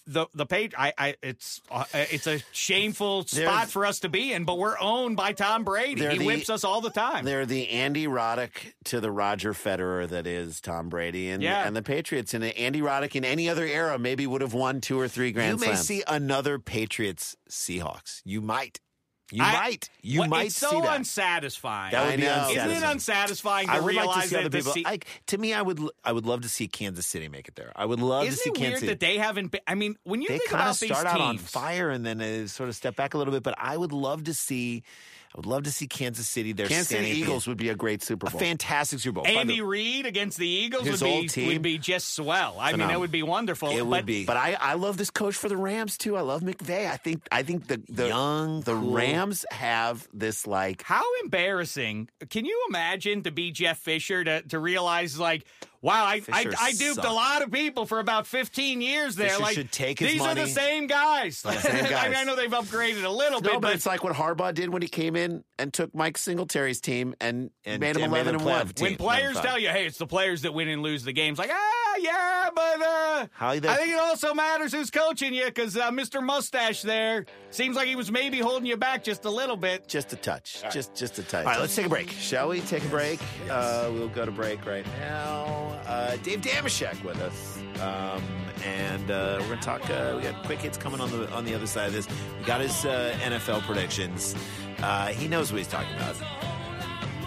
The the page I, I it's uh, it's a shameful spot for us to be in, but we're owned by Tom Brady. He the, whips us all the time. They're the Andy Roddick to the Roger Federer that is Tom Brady and yeah. and the Patriots. And Andy Roddick in any other era maybe would have won two or three Grand Slams. You may see another Patriots Seahawks. You might. You I, might. You well, might it's so see that. unsatisfying. That would be unsatisfying. Isn't it unsatisfying to I would realize like to see that other people, the se- I, to me, I would I would love to see Kansas City make it there. I would love Isn't to see Kansas City. Isn't it weird that they haven't been? I mean, when you they think about these teams. They kind of start out on fire and then uh, sort of step back a little bit, but I would love to see I would love to see Kansas City there. Kansas City Eagles would be a great Super Bowl. A fantastic Super Bowl. Andy Reid against the Eagles would be, would be just swell. I Phenomenal. mean, it would be wonderful. It but, would be. But I, I love this coach for the Rams, too. I love McVay. I think I think the, the young, the cool. Rams have this, like... How embarrassing. Can you imagine to be Jeff Fisher, to, to realize, like... Wow, I, I, I duped sucked. a lot of people for about fifteen years there. Fisher like, should take his these money. are the same guys. The same guys. I mean, I know they've upgraded a little no, bit. No, but, but it's like what Harbaugh did when he came in and took Mike Singletary's team and, and made him eleven and one. When players tell you, hey, it's the players that win and lose the games, like, ah, yeah, but uh, How I think it also matters who's coaching you, because uh, Mister Mustache there seems like he was maybe holding you back just a little bit. Just a touch. Right. Just just a touch. All right, let's take a break. Shall we take a break? Yes. Uh, we'll go to break right now. Uh, Dave Dameshek with us. Um, and uh, we're going to talk. Uh, we got quick hits coming on the on the other side of this. We got his uh, N F L predictions. Uh, he knows what he's talking about.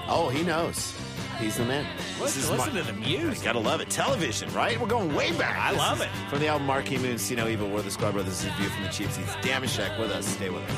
Oh, he knows. He's the man. Listen, listen to the music. Gotta love it. Television, right? We're going way back. I this love it. From the album Marquee Moon, See No Evil, We're the Squad Brothers. This is View from the Chiefs. It's Dameshek with us. Stay with us.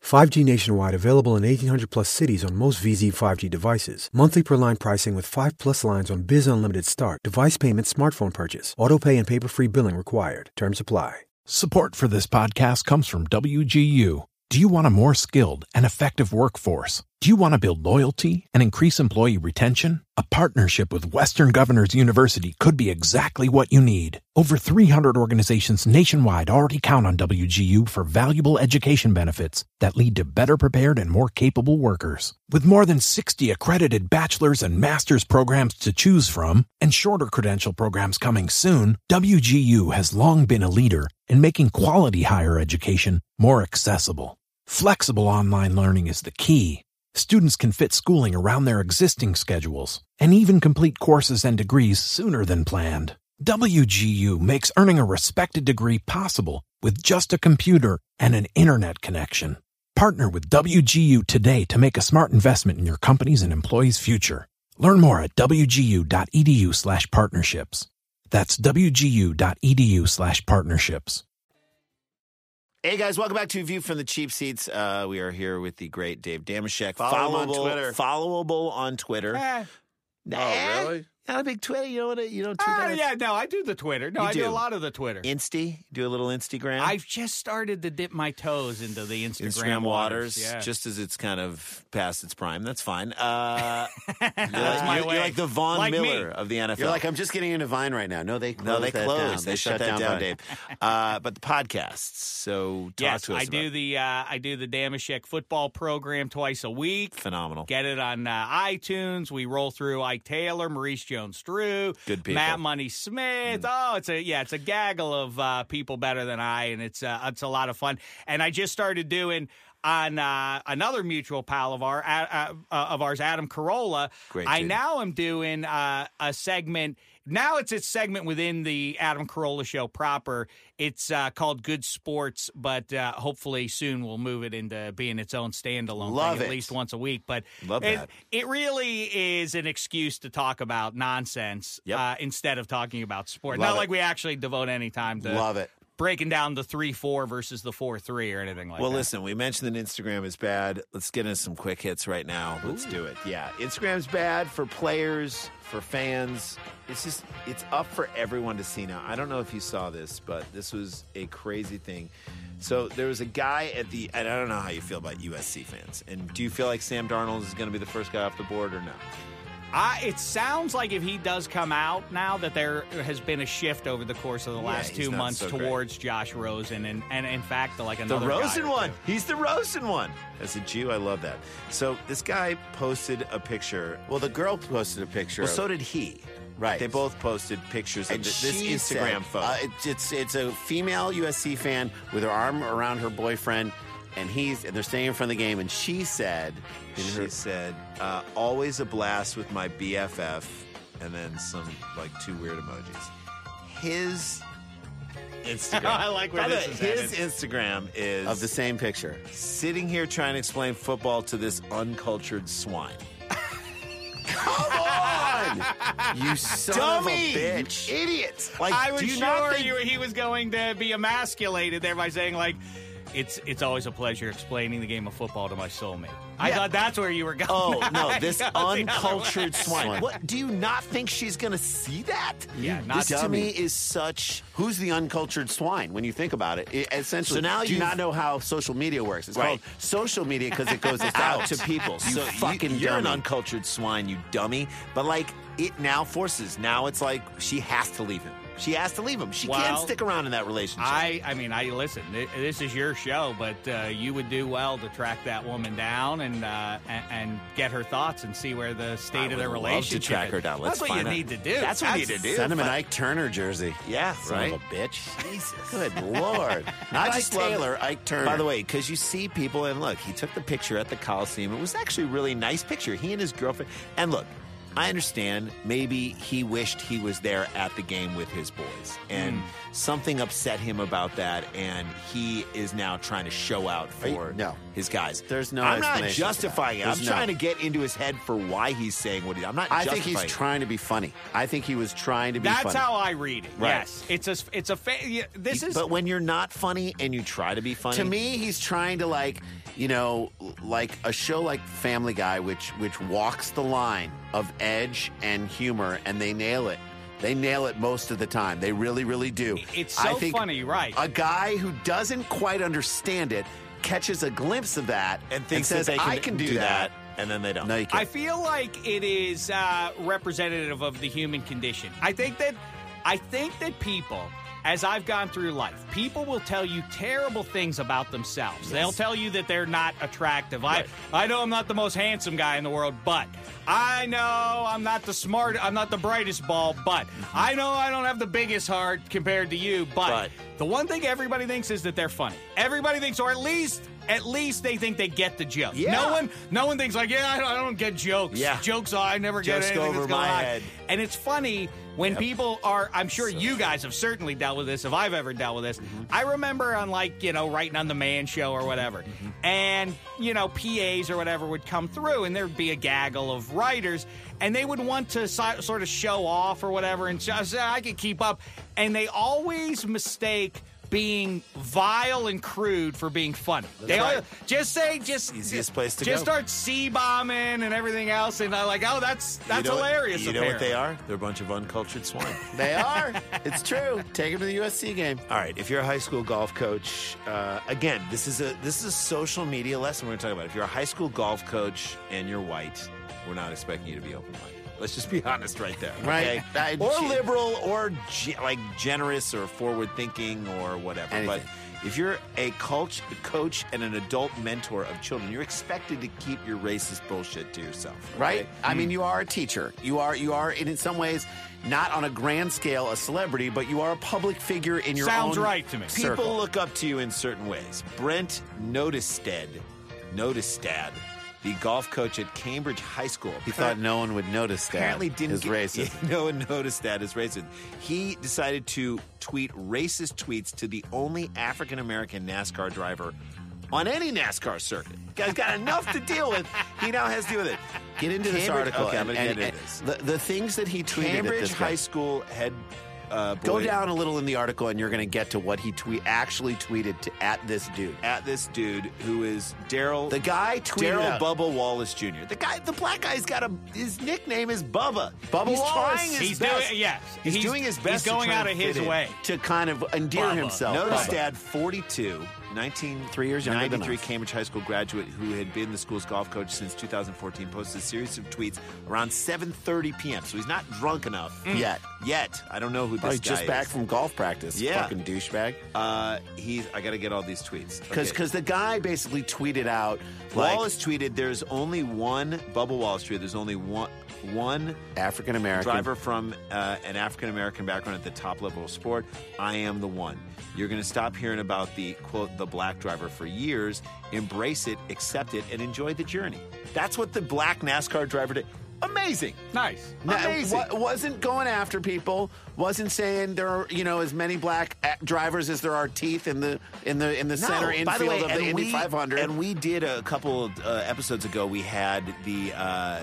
five G nationwide available in eighteen hundred plus cities on most V Z five G devices. Monthly per line pricing with five plus lines on Biz Unlimited Start. Device payment, smartphone purchase. Auto pay and paper-free billing required. Terms apply. Support for this podcast comes from W G U. Do you want a more skilled and effective workforce? Do you want to build loyalty and increase employee retention? A partnership with Western Governors University could be exactly what you need. Over three hundred organizations nationwide already count on W G U for valuable education benefits that lead to better prepared and more capable workers. With more than sixty accredited bachelor's and master's programs to choose from, and shorter credential programs coming soon, W G U has long been a leader in making quality higher education more accessible. Flexible online learning is the key. Students can fit schooling around their existing schedules and even complete courses and degrees sooner than planned. W G U makes earning a respected degree possible with just a computer and an internet connection. Partner with W G U today to make a smart investment in your company's and employees' future. Learn more at w g u dot e d u slash partnerships. That's w g u dot e d u slash partnerships. Hey, guys, welcome back to View from the Cheap Seats. Uh, we are here with the great Dave Dameshek. Follow him on Twitter. Followable on Twitter. Eh. Nah, oh, really? Not a big Twitter. You know what? You don't tweet uh, out? Yeah, no, I do the Twitter. No, you I do. do a lot of the Twitter. Insta? Do a little Instagram? I've just started to dip my toes into the Instagram, Instagram waters. waters yeah. Just as it's kind of past its prime. That's fine. Uh, That's you're, my you're, way. You're like the Von like Miller me. Of the N F L. You're like, I'm just getting into Vine right now. No, they closed. No, they that closed. Down. They, they shut, shut that down, down Dave. uh, but the podcasts. So talk yes, to us I about do it. The, uh, I do the Dameshek football program twice a week. Phenomenal. Get it on uh, iTunes. We roll through Ike Taylor, Maurice Jones Drew, good people. Matt Money Smith. Mm. Oh, it's a yeah, it's a gaggle of uh, people better than I, and it's uh, it's a lot of fun. And I just started doing on uh, another mutual pal of our uh, uh, of ours, Adam Carolla. Great, I now am doing uh, a segment. Now it's a segment within the Adam Carolla Show proper. It's uh, called Good Sports, but uh, hopefully soon we'll move it into being its own standalone Love thing it. At least once a week. But Love it, that. It really is an excuse to talk about nonsense yep. uh, instead of talking about sport. Love Not it. Like we actually devote any time to Love it. Breaking down the three four versus the four three or anything like well, that. Well, listen, we mentioned that Instagram is bad. Let's get into some quick hits right now. Let's Ooh. Do it. Yeah, Instagram's bad for players, for fans. It's just, it's up for everyone to see now. I don't know if you saw this, but this was a crazy thing. So there was a guy at the, and I don't know how you feel about U S C fans. And do you feel like Sam Darnold is going to be the first guy off the board or no? I, it sounds like if he does come out now that there has been a shift over the course of the last yeah, two months so towards great. Josh Rosen and, and, and in fact, like another The Rosen guy one. He's the Rosen one. As a Jew, I love that. So this guy posted a picture. Well, the girl posted a picture. Well, so did he. Right. They both posted pictures and of this, this Instagram said, photo. Uh, it, it's, it's a female U S C fan with her arm around her boyfriend. And he's and they're staying in front of the game. And she said, in she her, said, uh, always a blast with my B F F, and then some like two weird emojis. His Instagram, I like where this is his headed. Instagram is of the same picture. Sitting here trying to explain football to this uncultured swine. Come on, you son Dummy, of a bitch, you idiot! Like I was sure think... you, he was going to be emasculated there by saying like. it's it's always a pleasure explaining the game of football to my soulmate. I yeah. thought that's where you were going. Oh, no, this uncultured swine. What, do you not think she's going to see that? Yeah, not This dummy. to me is such... Who's the uncultured swine when you think about it? it essentially, so now you not know how social media works. It's right. called social media because it goes out to people. You so fucking you, You're dummy. an uncultured swine, you dummy. But, like, it now forces. Now it's like she has to leave him. She has to leave him. She well, can't stick around in that relationship. I, I mean, I listen, this is your show, but uh, you would do well to track that woman down and uh, and, and get her thoughts and see where the state I of their relationship is. to track her down. Let's That's what find you out. need to do. That's, That's what you need to do. Send him an Ike Turner jersey. Yeah, Son right? of a bitch. Jesus. Good Lord. Not Ike just Taylor, love, Ike Turner. By the way, because you see people, and look, he took the picture at the Coliseum. It was actually a really nice picture. He and his girlfriend. And look. I understand maybe he wished he was there at the game with his boys, and mm. something upset him about that, and he is now trying to show out for you, no. his guys. There's no I'm not justifying it. I'm no. trying to get into his head for why he's saying what he I'm not I justifying think he's it. trying to be funny. I think he was trying to be That's funny. That's how I read it. Right. Yes. It's a, it's a fa- this is But when you're not funny and you try to be funny. To me, he's trying to, like, you know, like a show like Family Guy, which which walks the line of edge and humor, and they nail it. They nail it most of the time. They really, really do. It's so I think funny, right? A guy who doesn't quite understand it catches a glimpse of that and thinks and says, that they can I can do, do that. that. And then they don't. No, you can't. I feel like it is uh, representative of the human condition. I think that, I think that people... As I've gone through life, people will tell you terrible things about themselves. Yes. They'll tell you that they're not attractive. Right. I I know I'm not the most handsome guy in the world, but I know I'm not the smart, I'm not the brightest ball, but mm-hmm. I know I don't have the biggest heart compared to you, but, but the one thing everybody thinks is that they're funny. Everybody thinks, or at least... At least they think they get the joke. Yeah. No one, no one thinks like, yeah, I don't, I don't get jokes. Yeah. Jokes, I never get jokes anything go over that's going my on. Head. And it's funny when yep. people are. I'm sure so you guys have certainly dealt with this. If I've ever dealt with this, mm-hmm. I remember on like you know writing on the Man Show or whatever, mm-hmm. and you know P As or whatever would come through, and there'd be a gaggle of writers, and they would want to so, sort of show off or whatever, and just I could keep up, and they always mistake. Being vile and crude for being funny. That's they right. all, just say just easiest place to just go. Start C-bombing and everything else, and I like oh that's that's you know hilarious. What, you apparently. know what they are? They're a bunch of uncultured swine. They are. It's true. Take them to the U S C game. All right. If you're a high school golf coach, uh, again, this is a this is a social media lesson we're going to talk about. If you're a high school golf coach and you're white, we're not expecting you to be open-minded. Let's just be honest right there. Right. Okay? Or liberal or ge- like generous or forward-thinking or whatever. Anything. But if you're a coach, a coach and an adult mentor of children, you're expected to keep your racist bullshit to yourself. Okay? Right? Mm-hmm. I mean, you are a teacher. You are, you are in, in some ways... Not on a grand scale, a celebrity, but you are a public figure in your Sounds own Sounds right to me. People circle. Look up to you in certain ways. Brent Notestad, Notestad, the golf coach at Cambridge High School. He thought no one would notice that. Apparently didn't get, racism. No one noticed that as racism. He decided to tweet racist tweets to the only African-American NASCAR driver on any NASCAR circuit. Guy's got enough to deal with. He now has to deal with it. Get into Cambridge, this article. Okay, I'm going to get into this. The, the things that he tweeted Cambridge at this High guy. School head uh, boy. Go down a little in the article, and you're going to get to what he tweet actually tweeted to, at this dude. At this dude, who is Daryl. The guy tweeted Daryl Bubba Wallace Junior The guy, the black guy's got a, his nickname is Bubba. Bubba he's Wallace. Trying his he's best. Doing, yes. He's, he's doing his best. He's going to out of his way. To kind of endear Bubba. himself. Notice dad, forty-two. nineteen, three years younger than us. ninety-three Cambridge High School graduate who had been the school's golf coach since two thousand fourteen posted a series of tweets around seven thirty p.m. So he's not drunk enough mm. yet. Yet. I don't know who this oh, he's guy just is. Just back from golf practice. Yeah. Fucking douchebag. Uh, he's, I got to get all these tweets. Because okay. the guy basically tweeted out. Like, Wallace tweeted, there's only one, Bubba Wallace tweeted, there's only one. One African-American driver from uh, an African-American background at the top level of sport. I am the one. You're going to stop hearing about the, quote, the black driver for years, embrace it, accept it, and enjoy the journey. That's what the black NASCAR driver did. Amazing. Nice. Now, Amazing. W- wasn't going after people, wasn't saying there are, you know, as many black a- drivers as there are teeth in the in the in the no, center infield the way, of the Indy we, five hundred. And we did a couple uh, episodes ago we had the uh,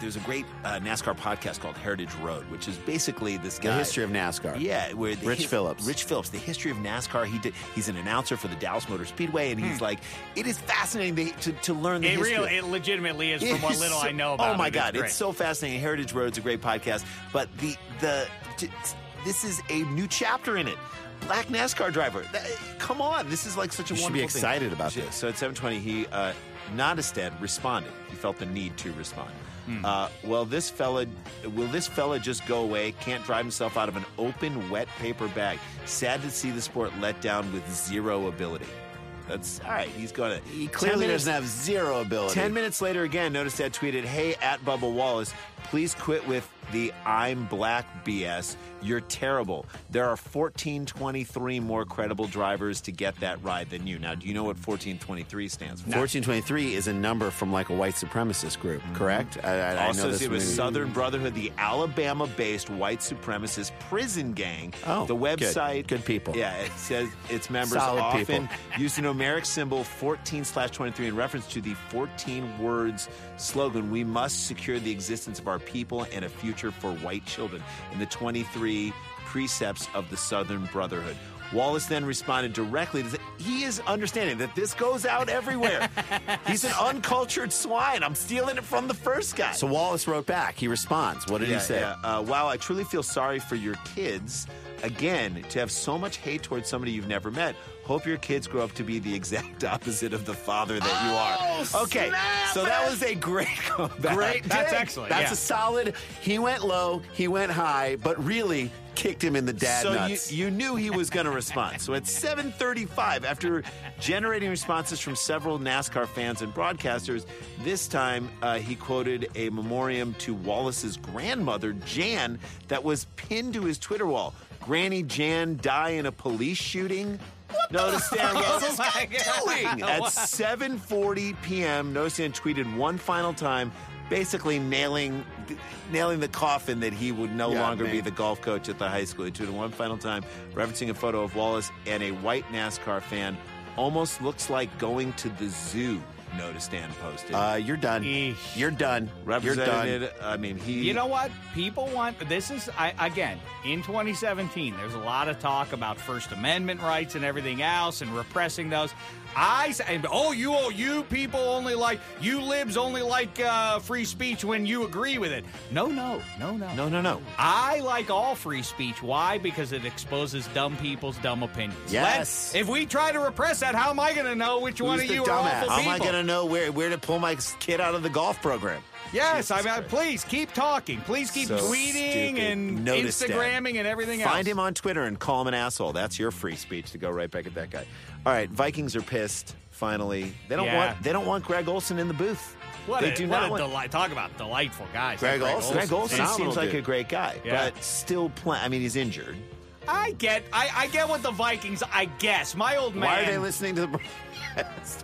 There's a great uh, NASCAR podcast called Heritage Road, which is basically this guy. The history of NASCAR. Yeah. Where the, Rich his, Phillips. Rich Phillips. The history of NASCAR. He did, he's an announcer for the Dallas Motor Speedway, and he's mm. like, it is fascinating to, to, to learn the it history. Real, it legitimately is, it from what little so, I know about it. Oh, my it. God. It's, it's so fascinating. Heritage Road's a great podcast. But the the this is a new chapter in it. Black NASCAR driver. That, come on. This is like such a you wonderful thing. You should be excited thing. about this. So at seven twenty, he, uh, not instead, responded. He felt the need to respond. Mm. Uh, well, this fella, will this fella just go away? Can't drive himself out of an open, wet paper bag. Sad to see the sport let down with zero ability. That's all right. He's going to. He clearly minutes, doesn't have zero ability. Ten minutes later, again, notice that tweeted, hey, at Bubba Wallace, please quit with the I'm black B S. You're terrible. There are fourteen twenty-three more credible drivers to get that ride than you. Now, do you know what fourteen twenty-three stands for? No. fourteen twenty-three is a number from like a white supremacist group, mm-hmm. correct? I, I, also, I know this it was movie. Southern Brotherhood, the Alabama-based white supremacist prison gang. Oh, the website. Good, good people. Yeah, it says its members Solid often use the numeric symbol fourteen slash twenty-three in reference to the fourteen words slogan, we must secure the existence of our people and a future for white children in the twenty-three precepts of the Southern Brotherhood. Wallace then responded directly to the, he is understanding that this goes out everywhere. He's an uncultured swine. I'm stealing it from the first guy. So Wallace wrote back. He responds. What did yeah, he say? Yeah. Uh, wow, I truly feel sorry for your kids. Again, to have so much hate towards somebody you've never met. Hope your kids grow up to be the exact opposite of the father that oh, you are. Okay, snap so that it. was a great comeback. Great That's dig. excellent. That's yeah. a solid, he went low, he went high, but really kicked him in the dad so nuts. So you, you knew he was going to respond. So at seven thirty-five, after generating responses from several NASCAR fans and broadcasters, this time uh, he quoted a memoriam to Wallace's grandmother, Jan, that was pinned to his Twitter wall. Granny Jan die in a police shooting? What Notice Dan Russell's doing? At seven forty p.m., Notice Dan tweeted one final time, basically nailing nailing the coffin that he would no yeah, longer man. be the golf coach at the high school. He tweeted one final time, referencing a photo of Wallace and a white NASCAR fan. Almost looks like going to the zoo. Notice Dan posted. Uh, you're done. Eesh. You're done. Represented. You're done. I mean, he. You know what? People want. This is, I, again, in twenty seventeen, there's a lot of talk about First Amendment rights and everything else and repressing those. I say, oh, you, oh, you people only like, you libs only like uh, free speech when you agree with it. No, no, no, no. No, no, no. I like all free speech. Why? Because it exposes dumb people's dumb opinions. Yes. Let, if we try to repress that, how am I going to know which Who's one of you are awful people? How am I going to know where, where to pull my kid out of the golf program? Yes, Jesus I mean, Christ. please keep talking. Please keep so tweeting stupid. and Notice Instagramming that. and everything else. Find him on Twitter and call him an asshole. That's your free speech to go right back at that guy. All right, Vikings are pissed. Finally, they don't yeah. want they don't want Greg Olsen in the booth. What they a, do what not a deli- want. Talk about delightful guys. Greg, Greg Olsen. Greg Olsen seems like dude. a great guy, yeah. but still playing. I mean, he's injured. I get, I, I get what the Vikings. I guess my old man. Why are they listening to the?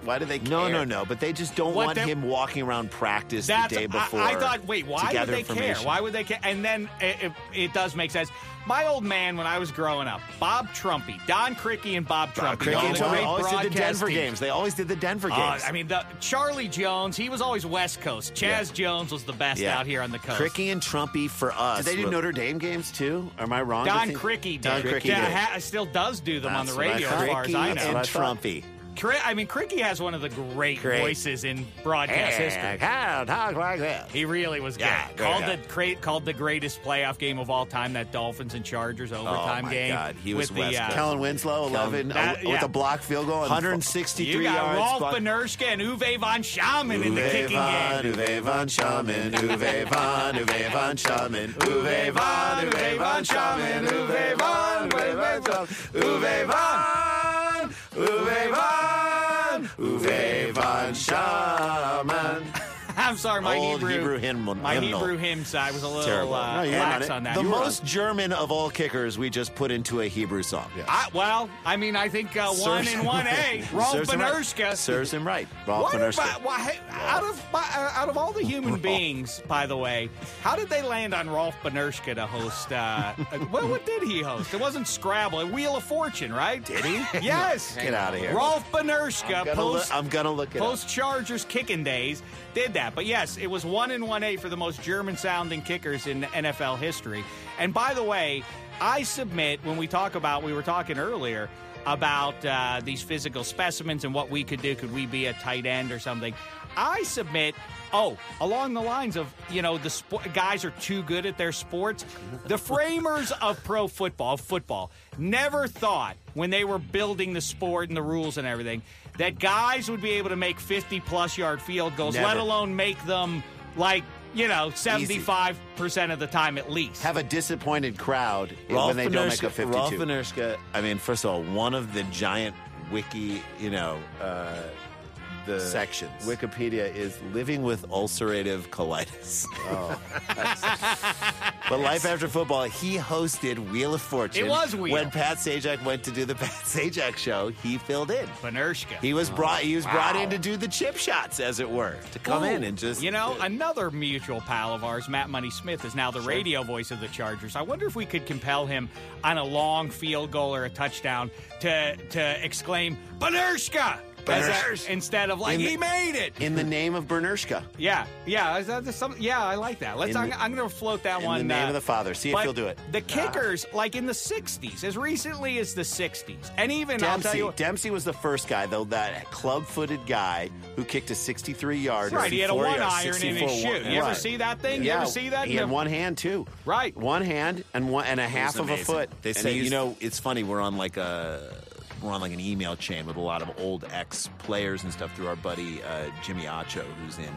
Why do they care? No, no, no. But they just don't what want him walking around practice the day before. I, I thought, wait, why would they care? Why would they care? And then it, it, it does make sense. My old man, when I was growing up, Bob Trumpy, Don Crickey, and Bob Trumpy. Crickey and Trumpy always did the Denver games. They always did the Denver games. Uh, I mean, the, Charlie Jones, he was always West Coast. Chaz yeah. Jones was the best yeah. out here on the coast. Crickey and Trumpy for us. Did they do Notre Dame games, too? Am I wrong? Don Crickey did. Don Crickey yeah, did. Ha- still does do them That's on the radio, as far as I know. And Trumpy. I mean, Crickey has one of the great, great. voices in broadcast yeah, history. Can't talk like that. He really was good. Yeah, called guy. the great, called the greatest playoff game of all time, that Dolphins and Chargers overtime oh my game. God, he was with West the uh, Kellen Winslow, eleven that, yeah. with a block field goal, one hundred sixty-three yards. You got yards, Rolf Benirschke and Uwe von Schaman Uwe in the kicking van, game. Uwe von Schaman, Uwe von, Uwe von Schaman, Uwe von, Uwe von Schaman, Uwe von, Uwe von, Uwe von, Uwe von. Uwe von Schaman. I'm sorry, my Old Hebrew, Hebrew hymn, my hymnal. Hebrew hymn side was a little uh, no, lax on that. The you most were... German of all kickers we just put into a Hebrew song. Yes. I, well, I mean, I think uh, one and one A. Rolf Benirschke serves him right. Rolf Benirschke. Right. Out of by, uh, out of all the human Rolf. beings, by the way, how did they land on Rolf Benirschke to host? Uh, what, what did he host? It wasn't Scrabble. It Wheel of Fortune, right? Did he? Yes. Get out of here. Rolf Benirschke. I'm gonna post. Look, I'm gonna look it post up. Chargers kicking days. Did that. But yes, it was one and one eight for the most German-sounding kickers in N F L history. And by the way, I submit when we talk about, we were talking earlier about uh, these physical specimens and what we could do. Could we be a tight end or something? I submit, oh, along the lines of, you know, the sp- guys are too good at their sports. The framers of pro football, football, never thought when they were building the sport and the rules and everything that guys would be able to make fifty-plus yard field goals, never. Let alone make them, like, you know, seventy-five percent Easy. Of the time at least. Have a disappointed crowd Rolf when they Finerska, don't make a fifty-two. Rolf Finerska, I mean, first of all, one of the giant wiki, you know, uh, the sections. Wikipedia is living with ulcerative colitis. Oh, but Life After Football, he hosted Wheel of Fortune. It was Wheel. When Pat Sajak went to do the Pat Sajak show, he filled in. Finerska. He was oh, brought. He was wow. brought in to do the chip shots, as it were, to come Ooh. in and just. You know, uh, another mutual pal of ours, Matt Money Smith, is now the sure. radio voice of the Chargers. I wonder if we could compel him on a long field goal or a touchdown to to exclaim, "Finerska!" As a, instead of like, in the, he made it. In the name of Bernershka. Yeah. Yeah. Is that some, yeah, I like that. Let's. The, I'm, I'm going to float that in one. In the name uh, of the Father. See if he'll do it. The kickers, ah. like in the sixties, as recently as the sixties. And even, Dempsey, I'll tell you what, Dempsey was the first guy, though, that club-footed guy who kicked a sixty-three-yard. Right. He had a one-iron in his shoe. One, you right. ever see that thing? Yeah. You ever see that? He had one hand, too. Right. One hand and one and a half of a foot. They say, you know, it's funny, we're on like a... We're on like an email chain with a lot of old ex-players and stuff through our buddy uh, Jimmy Acho, who's in,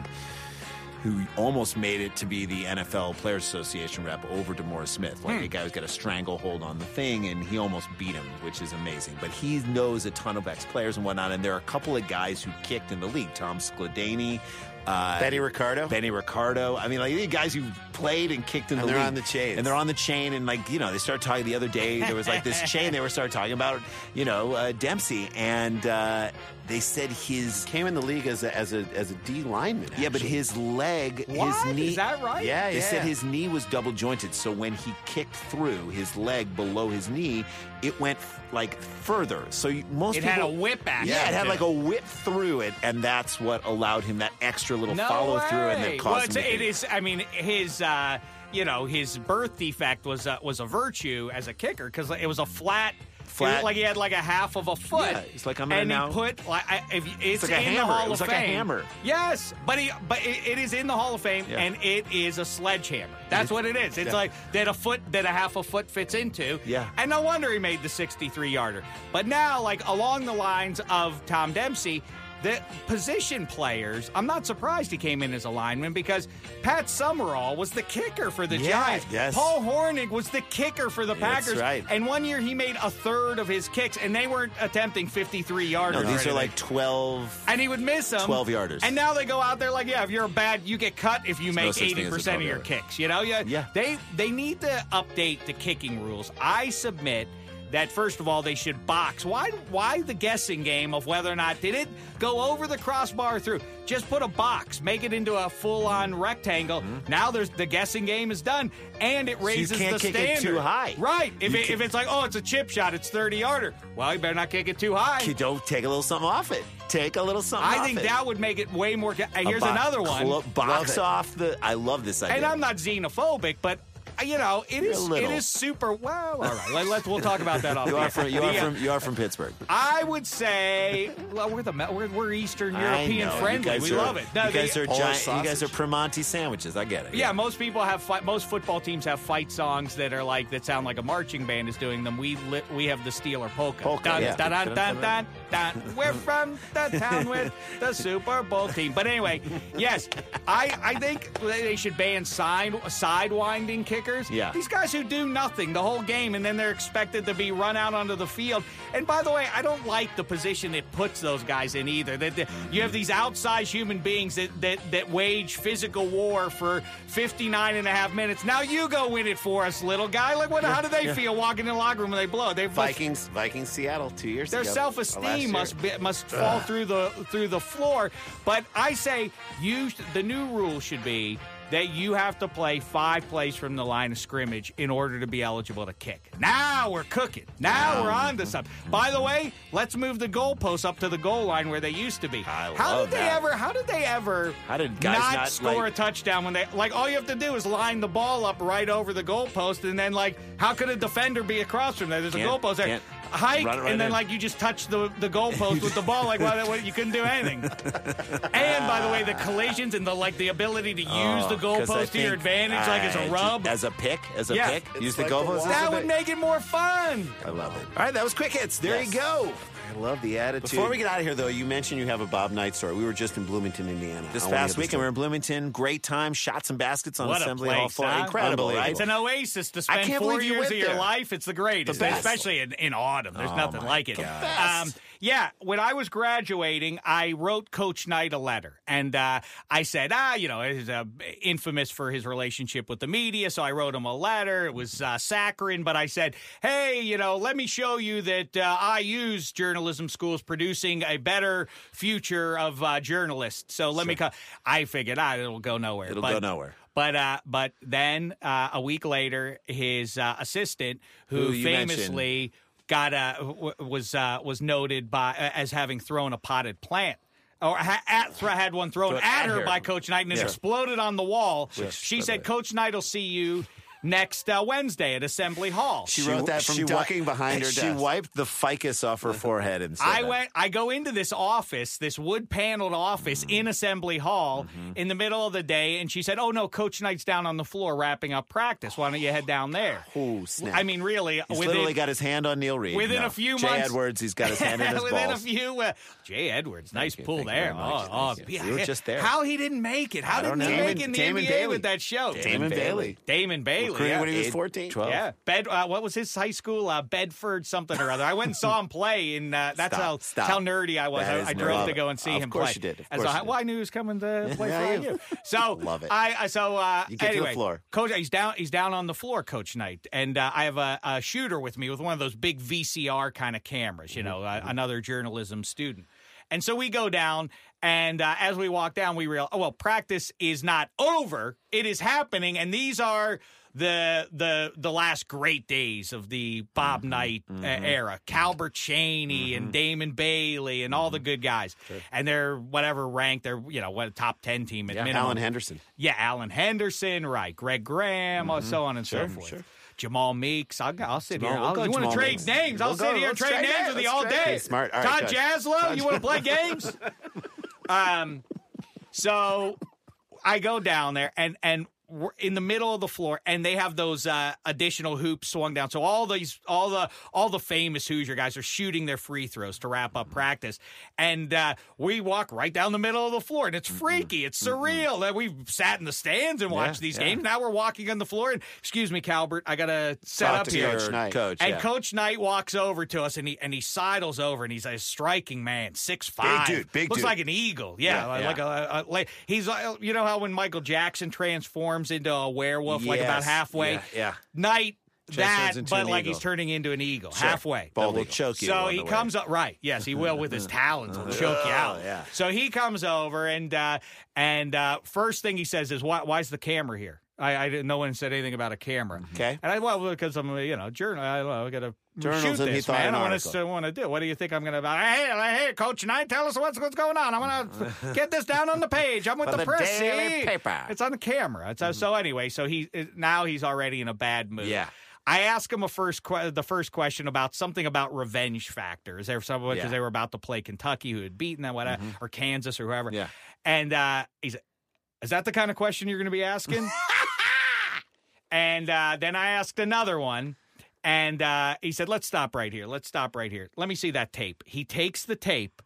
who almost made it to be the N F L Players Association rep over DeMora Smith. Like hmm. a guy who's got a stranglehold on the thing, and he almost beat him, which is amazing. But he knows a ton of ex-players and whatnot, and there are a couple of guys who kicked in the league. Tom Skladany. Uh, Benny Ricardo. Benny Ricardo. I mean, like, these guys who played and kicked in and the league. And they're on the chain. And they're on the chain, and, like, you know, they started talking the other day. There was, like, this chain. They were started talking about, you know, uh, Dempsey. And uh, they said his... Came in the league as a, as a, as a D lineman, actually. Yeah, but his leg, what? his knee... Is that right? Yeah, yeah. They said his knee was double-jointed, so when he kicked through his leg below his knee, it went, like, further. So you, most it people... It had a whip back. Yeah, it had, like, a whip through it, and that's what allowed him that extra... A little no follow way. through and then cost well, it is. I mean, his uh, you know his birth defect was uh, was a virtue as a kicker because it was a flat, flat, like he had like a half of a foot. Yeah, it's like I'm and now, he put like if it's, it's like in a hammer. the Hall it was of like Fame. A hammer. Yes, but he but it, it is in the Hall of Fame yeah. and it is a sledgehammer. That's it, what it is. It's yeah. like that a foot that a half a foot fits into. Yeah, and no wonder he made the sixty-three yarder. But now, like along the lines of Tom Dempsey. The position players, I'm not surprised he came in as a lineman because Pat Summerall was the kicker for the yeah, Giants. Yes. Paul Hornung was the kicker for the Packers. That's right. And one year he made a third of his kicks, and they weren't attempting fifty-three yarders. No, these are like twelve. And he would miss them. twelve yarders. And now they go out there like, yeah, if you're a bad, you get cut if you There's make no eighty percent of your kicks. You know, yeah, yeah. They, they need to update the kicking rules. I submit... That, first of all, they should box. Why Why the guessing game of whether or not did it go over the crossbar or through? Just put a box. Make it into a full-on rectangle. Mm-hmm. Now there's the guessing game is done, and it raises so you can't the kick standard. It too high. Right. If, it, if it's like, oh, it's a chip shot, it's thirty-yarder. Well, you better not kick it too high. You don't take a little something off it. Take a little something I off I think it. That would make it way more... Ca- here's box, another one. Clo- box off the... I love this idea. And I'm not xenophobic, but... You know, it is it is super. Well, all right, let's we'll talk about that. Off you are from you are from you are from Pittsburgh. I would say well, we're the we're, we're Eastern European know, friendly. We are, love it. No, you, guys they, are giant, you guys are Primonti sandwiches. I get it. Yeah, yeah. most people have fight, most football teams have fight songs that are like that sound like a marching band is doing them. We li, we have the Steeler polka. Polka. Dun, yeah. dun, dun, dun, dun, dun. We're from the town with the Super Bowl team. But anyway, yes, I I think they should ban side sidewinding kickers. Yeah. These guys who do nothing the whole game, and then they're expected to be run out onto the field. And by the way, I don't like the position it puts those guys in either. That mm-hmm. you have these outsized human beings that, that, that wage physical war for fifty-nine and a half minutes. Now you go win it for us, little guy. Like, what? Yeah, how do they yeah. feel walking in the locker room when they blow? They Vikings, like, Vikings, Seattle, two years their ago. Their self-esteem must be, must Ugh. fall through the through the floor. But I say, you the new rule should be. that you have to play five plays from the line of scrimmage in order to be eligible to kick. Now we're cooking. Now we're on to something. By the way, let's move the goalposts up to the goal line where they used to be. I how love did they that. ever? How did they ever? How did guys not, not score like, a touchdown when they like? All you have to do is line the ball up right over the goalpost, and then like, how could a defender be across from there? There's a goalpost there. Hike, right and then, in. like, you just touch the, the goalpost with the ball. Like, well, that, you couldn't do anything. And, by the way, the collisions and, the like, the ability to use oh, the goalpost to your advantage, I, like, as a rub. As a pick? As a yeah. pick? It's use like the goalpost? The that would make it more fun. I love it. All right, that was Quick Hits. There yes. you go. I love the attitude. Before we get out of here, though, you mentioned you have a Bob Knight story. We were just in Bloomington, Indiana. This past weekend, we were in Bloomington. Great time. Shot some baskets on what Assembly Hall floor. Huh? Incredible, right? It's an oasis to spend four years of your there. life. It's the greatest, the especially in, in autumn. There's oh nothing like it. Um, yeah, when I was graduating, I wrote Coach Knight a letter. And uh, I said, ah, you know, he's uh, infamous for his relationship with the media, so I wrote him a letter. It was uh, saccharine, but I said, hey, you know, let me show you that uh, I use journalism. Journalism schools producing a better future of uh, journalists. So let sure. me come. I figured out ah, it'll go nowhere. It'll but, go nowhere. But uh, but then uh, a week later, his uh, assistant, who, who famously got uh, w- was uh, was noted by uh, as having thrown a potted plant. Or at, had one thrown at, at her, her by Coach Knight and yeah. it exploded on the wall. Yes, she said, way. Coach Knight will see you next uh, Wednesday at Assembly Hall. She wrote that from she ducking w- behind her desk. She wiped the ficus off her forehead and said I that. went. I go into this office, this wood-paneled office mm-hmm. in Assembly Hall mm-hmm. in the middle of the day, and she said, oh, no, Coach Knight's down on the floor wrapping up practice. Why don't you head down there? Oh, snap. I mean, really. He's within, literally got his hand on Neil Reed. Within no. a few Jay months. Jay Edwards, he's got his hand in his within balls. Within a few. Uh, Jay Edwards, nice you, pull there. Oh, oh, yeah. You were just there. How he didn't make it. How didn't he make it in the Damon N B A Bailey. with that show? Damon Bailey. Damon Bailey. Korea yeah. when he was fourteen, twelve. Yeah, Bed, uh, what was his high school? Uh, Bedford something or other. I went and saw him play, and uh, that's stop, how, stop. how nerdy I was. I, I drove to go and see of him play. Of course you did. Of course so, you did. Well, I knew he was coming to play yeah, for you. So love it. I so uh, you get anyway, to the floor, Coach. He's down. He's down on the floor, Coach Knight, and uh, I have a, a shooter with me with one of those big V C R kind of cameras. You know, mm-hmm. uh, another journalism student. And so we go down, and uh, as we walk down, we realize, oh, well, practice is not over. It is happening, and these are the the the last great days of the Bob mm-hmm. Knight mm-hmm. Uh, era. Calbert Cheney mm-hmm. and Damon Bailey and mm-hmm. all the good guys. Sure. And they're whatever rank. They're, you know, what a top ten team at yeah, minimum. Allen Henderson. Yeah, Allen Henderson, right. Greg Graham, mm-hmm. so on and sure, so forth. Sure. Jamal Meeks. I'll, I'll sit Jamal, here. I'll, we'll you want to trade Meeks. names? I'll we'll sit go, here and trade names with you all day. Okay, smart. All right, Todd Jaslow, Todd you want to play games? um, so I go down there, and and we're in the middle of the floor, and they have those uh, additional hoops swung down. So all these, all the, all the famous Hoosier guys are shooting their free throws to wrap up practice, and uh, we walk right down the middle of the floor, and it's freaky, it's surreal that we've sat in the stands and watched yeah, these yeah. games. Now we're walking on the floor, and excuse me, Calbert, I gotta set Talk up to here. Coach Knight. Coach, and yeah. Coach Knight walks over to us, and he and he sidles over, and he's a striking man, six five, big dude, big looks dude. like an eagle, yeah, yeah, yeah. like a, a, a he's, you know how when Michael Jackson transformed into a werewolf, yes. like about halfway. Yeah, yeah. Knight, that, but like eagle. he's turning into an eagle sure. halfway. Bald will choke you. So he comes way. up, right? Yes, he will with his talons. He'll choke oh, you out. Yeah. So he comes over, and uh, and uh, first thing he says is, "Why? Why's the camera here? I, I didn't. No one said anything about a camera. Okay. And I well because I'm you know journal. I, I got to shoot this man. I want to want to do. What do you think I'm going to? Hey, hey, Coach Knight, tell us what's what's going on. I want to get this down on the page. I'm with the, the press. See? Paper. It's on the camera. It's, mm-hmm. So anyway, so he now he's already in a bad mood. Yeah. I asked him a first que- the first question about something about revenge factor. Is there someone because yeah. they were about to play Kentucky, who had beaten them, whatever, mm-hmm. or Kansas or whoever. Yeah. And uh, he's. Is that the kind of question you're going to be asking? and uh, then I asked another one, and uh, he said, let's stop right here. Let's stop right here. Let me see that tape. He takes the tape.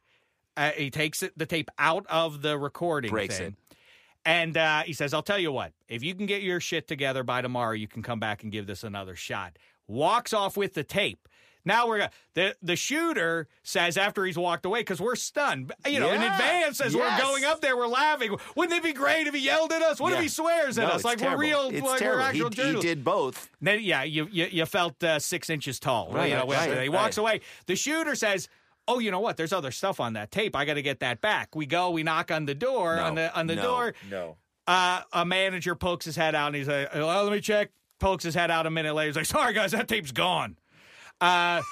Uh, he takes it, the tape out of the recording Breaks thing. It. And uh, he says, I'll tell you what. If you can get your shit together by tomorrow, you can come back and give this another shot. Walks off with the tape. Now we're the the shooter says after he's walked away because we're stunned, you know, yeah. in advance as yes. we're going up there, we're laughing. Wouldn't it be great if he yelled at us? What yeah. if he swears at no, us like terrible. we're real, it's like terrible. we're actual he, journalists? He did both. Then, yeah, you you, you felt uh, six inches tall. Right, you know, right, right, he walks right. away. The shooter says, "Oh, you know what? There's other stuff on that tape. I got to get that back." We go, we knock on the door no, on the on the no, door. No. Uh, a manager pokes his head out, and he's like, well, let me check. Pokes his head out a minute later. He's like, sorry, guys, that tape's gone. Uh,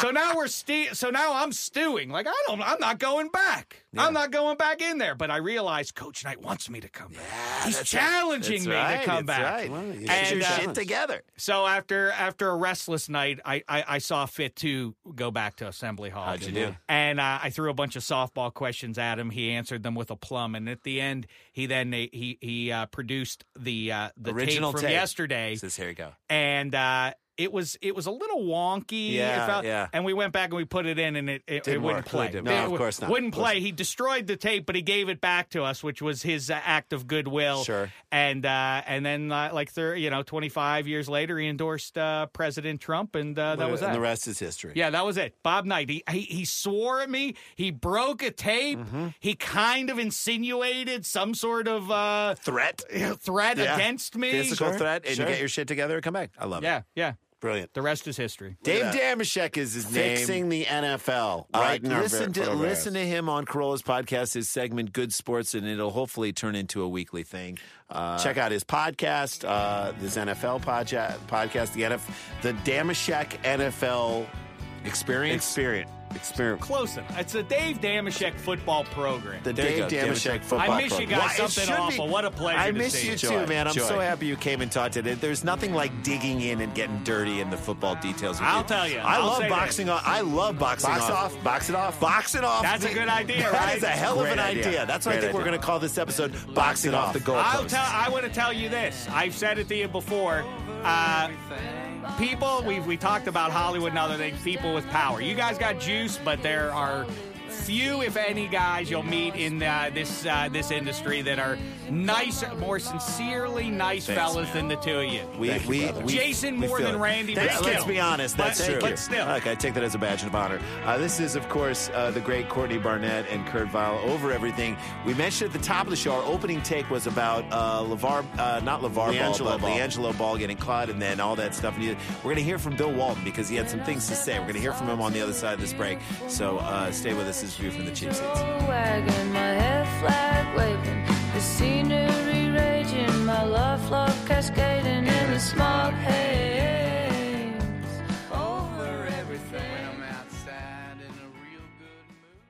so now we're ste- so now I'm stewing. Like, I don't, I'm not going back. Yeah. I'm not going back in there. But I realized Coach Knight wants me to come back. Yeah, he's challenging me right, to come back. Right. Well, you get your uh, shit together. So after after a restless night, I, I, I saw fit to go back to Assembly Hall. How'd you do? And uh, I threw a bunch of softball questions at him. He answered them with a plum. And at the end, he then he he uh, produced the uh, the original tape from tape. yesterday. Says, here you go. And. Uh, It was it was a little wonky, yeah, felt, yeah. And we went back and we put it in, and it, it, it wouldn't play. It no, it, of course not. Wouldn't course play. Not. He destroyed the tape, but he gave it back to us, which was his uh, act of goodwill. Sure. And uh, and then uh, like thirty, you know, twenty-five years later, he endorsed uh, President Trump, and uh, that was and that. The rest is history. Yeah, that was it. Bob Knight. He he, he swore at me. He broke a tape. Mm-hmm. He kind of insinuated some sort of uh, threat threat yeah. against me. Physical sure. threat, and sure. you get your shit together and come back. I love yeah, it. Yeah, yeah. Brilliant. The rest is history. Dave Dameshek is his name. Fixing the N F L. Right. Listen to listen to him on Corolla's podcast, his segment, Good Sports, and it'll hopefully turn into a weekly thing. Uh, Check out his podcast, uh, this N F L podja- podcast, the N F L, the Dameshek N F L Experience. Experience. Experience. Close enough. It's the Dave Dameshek football program. The there Dave Dameshek football program. I miss you guys. Well, something awful. Be, what a pleasure I miss to see you. Joy, too, man. I'm joy. so happy you came and talked today. There's nothing like digging in and getting dirty in the football details. With I'll you. tell you. I I'll love boxing that. off. I love boxing Box off. off. Box it off. Box it off. That's a good idea, right? That is a hell Great of an idea. idea. That's what Great I think idea. we're going to call this episode, Boxing, boxing Off the Goalposts. I'll tell, I want to tell you this. I've said it to you before. Uh, people, we we talked about Hollywood and other things, people with power. You guys got juice. But there are few, if any, guys you'll meet in uh, this uh, this industry that are nicer, more sincerely nice Thanks, fellas man. than the two of you. We, we, we Jason we more than it. Randy. That's, let's be honest, that's but, true. But still, okay, I take that as a badge of honor. Uh, this is, of course, uh, the great Courtney Barnett and Kurt Vile over everything. We mentioned at the top of the show, our opening take was about uh, LeVar, uh, not LeVar LiAngelo Ball, but Ball. LiAngelo Ball getting caught and then all that stuff. And you, we're going to hear from Bill Walton because he had some things to say. We're going to hear from him on the other side of this break. So uh, stay with us. This view from the cheap seats. Wagging my head flag waving, the scenery raging, my love flow cascading in the smog haze over everything. When I'm outside in a real good mood.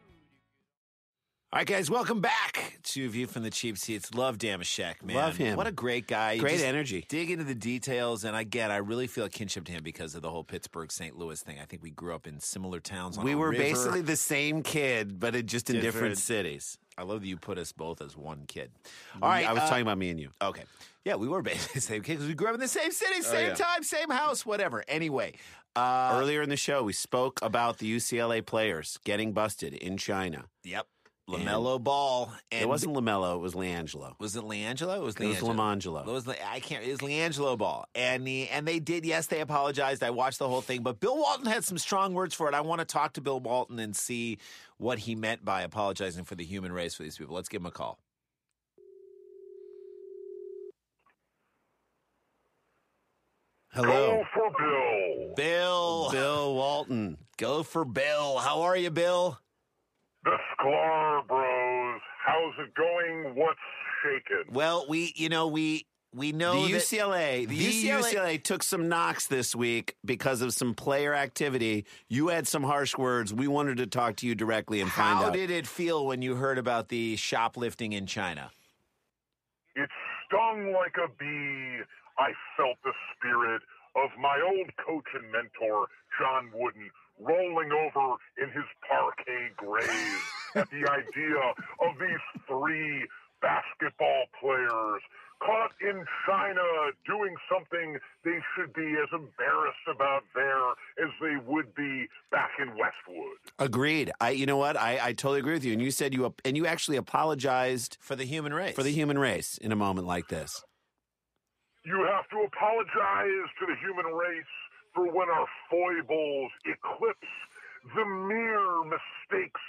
All right, guys, welcome back to View from the Cheap Seats. Love Dameshek, man. Love him. What a great guy. You great energy. Dig into the details, and again, I really feel a kinship to him because of the whole Pittsburgh Saint Louis thing. I think we grew up in similar towns on the river. We were basically the same kid, but it just different. in different cities. I love that you put us both as one kid. All right. I was uh, talking about me and you. Okay. Yeah, we were basically the same kid because we grew up in the same city, same oh, yeah. time, same house, whatever. Anyway, uh, earlier in the show, we spoke about the U C L A players getting busted in China. Yep. LaMelo Ball. And it wasn't LaMelo. It was LiAngelo. Was it LiAngelo? It was LiAngelo. It was LiAngelo. It was, I can't, it was LiAngelo Ball. And, the, and they did, yes, they apologized. I watched the whole thing. But Bill Walton had some strong words for it. I want to talk to Bill Walton and see what he meant by apologizing for the human race for these people. Let's give him a call. Hello. Go for Bill. Bill. Bill Walton. Go for Bill. How are you, Bill? The Sklar Bros, how's it going? What's shaking? Well, we, you know, we we know the U C L A, the U C L A took some knocks this week because of some player activity. You had some harsh words. We wanted to talk to you directly and find out. How did it feel when you heard about the shoplifting in China? It stung like a bee. I felt the spirit of my old coach and mentor, John Wooden, rolling over in his parquet grave at the idea of these three basketball players caught in China doing something they should be as embarrassed about there as they would be back in Westwood. Agreed. I, you know what? I, I totally agree with you. And you said you, and you actually apologized for the human race, for the human race in a moment like this. You have to apologize to the human race for when our foibles eclipse the mere mistakes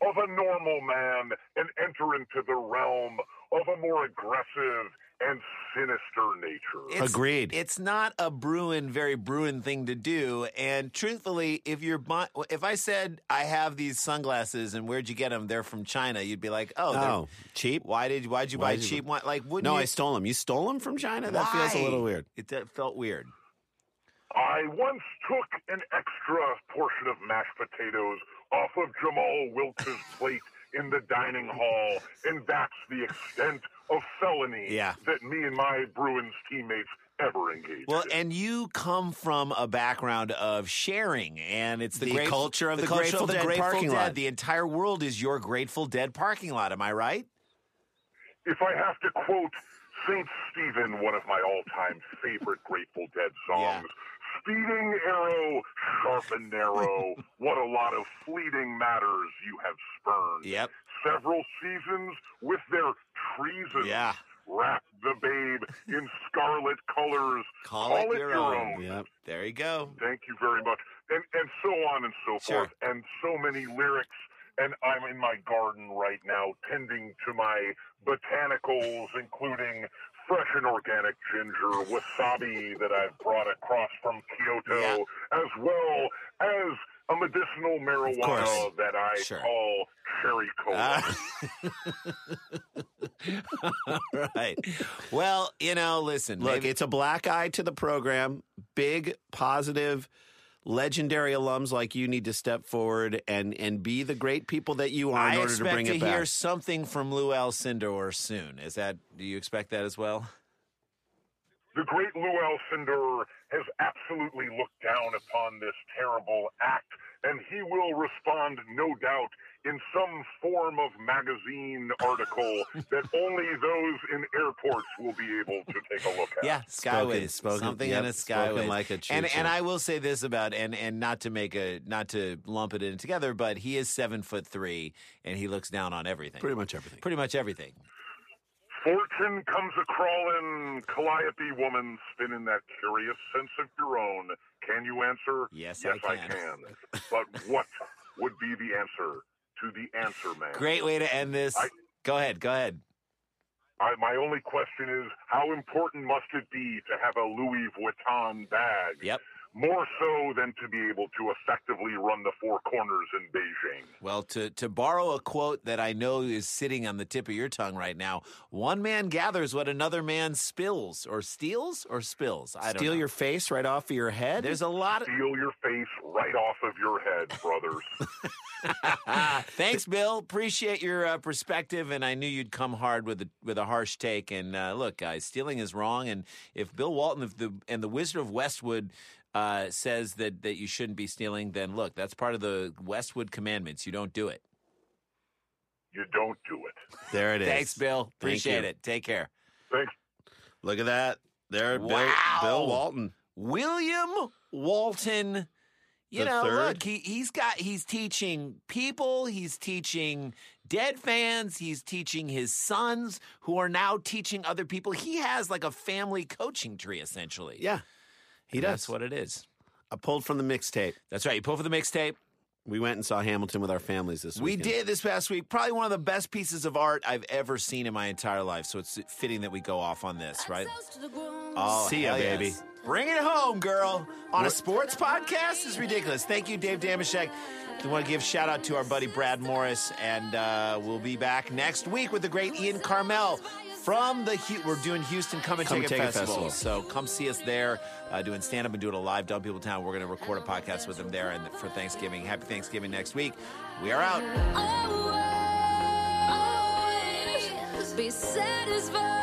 of a normal man and enter into the realm of a more aggressive and sinister nature. It's, Agreed. It's not a Bruin, very Bruin thing to do. And truthfully, if you're, if I said I have these sunglasses and where'd you get them? They're from China. You'd be like, oh, oh cheap. Why did why'd you why buy cheap? You... Why, like, wouldn't? No, you... I stole them. You stole them from China. That why? Feels a little weird. It that felt weird. I once took an extra portion of mashed potatoes off of Jamal Wilkes' plate in the dining hall, and that's the extent of felony yeah. that me and my Bruins teammates ever engaged well, in. And you come from a background of sharing, and it's the, the great, culture of the, the Grateful, Grateful Dead, Dead parking Dead. lot. The entire world is your Grateful Dead parking lot. Am I right? If I have to quote Saint Stephen, one of my all-time favorite Grateful Dead songs, yeah. Speeding arrow, sharp and narrow, what a lot of fleeting matters you have spurned. Yep. Several seasons with their treason. Yeah. Wrap the babe in scarlet colors. Call, Call it, it your, your own. own. Yep. There you go. Thank you very much. And and so on and so sure. forth. And so many lyrics. And I'm in my garden right now tending to my botanicals, including fresh and organic ginger, wasabi that I've brought across from Kyoto, yeah. as well as a medicinal marijuana that I sure. call cherry cola. Uh, all right. Well, you know, listen. Look, maybe- it's a black eye to the program. Big, positive, legendary alums like you need to step forward and, and be the great people that you are in I order to bring to it back. I expect to hear something from Lou Alcindor soon. Is that, do you expect that as well? The great Lou Alcindor has absolutely looked down upon this terrible act, and he will respond, no doubt, in some form of magazine article that only those in airports will be able to take a look at. Yeah, Skyways. Spoken, something yep, in a Skyways. Like a choo-choo. And, and I will say this about, and, and not to make a, not to lump it in together, but he is seven foot three, and he looks down on everything. Pretty much everything. Pretty much everything. Fortune comes a-crawling, Calliope woman, spinning that curious sense of your own. Can you answer? Yes, yes I can. I can. But what would be the answer? To the answer, man. Great way to end this. I, go ahead, go ahead. I, my only question is, how important must it be to have a Louis Vuitton bag? Yep. More so than to be able to effectively run the four corners in Beijing. Well, to, to borrow a quote that I know is sitting on the tip of your tongue right now, one man gathers what another man spills, or steals, or spills. I don't Steal know. your face right off of your head? There's a lot of... Steal your face right off of your head, brothers. Thanks, Bill. Appreciate your uh, perspective, and I knew you'd come hard with a, with a harsh take. And uh, look, guys, stealing is wrong, and if Bill Walton if the, and the Wizard of Westwood... Uh, says that, that you shouldn't be stealing, then look, that's part of the Westwood commandments. You don't do it. You don't do it. There it is. Thanks, Bill. Appreciate Thank it. Take care. Thanks. Look at that. There, wow. Bill, Bill Walton. William Walton. You the know, third? Look, he, he's got, he's teaching people, he's teaching Dead fans, he's teaching his sons who are now teaching other people. He has like a family coaching tree, essentially. Yeah. He and does. That's what it is. I pulled from the mixtape. That's right. You pulled from the mixtape. We went and saw Hamilton with our families this week. We did this past week. Probably one of the best pieces of art I've ever seen in my entire life. So it's fitting that we go off on this, right? Oh, see ya, baby. Yes. Bring it home, girl. On a sports podcast? It's ridiculous. Thank you, Dave Dameshek. I want to give a shout-out to our buddy Brad Morris, and uh, we'll be back next week with the great Ian Carmel from the – we're doing Houston Come and Take It Festival. So come see us there uh, doing stand-up and doing a live Dumb People Town. We're going to record a podcast with them there and for Thanksgiving. Happy Thanksgiving next week. We are out. Always be satisfied.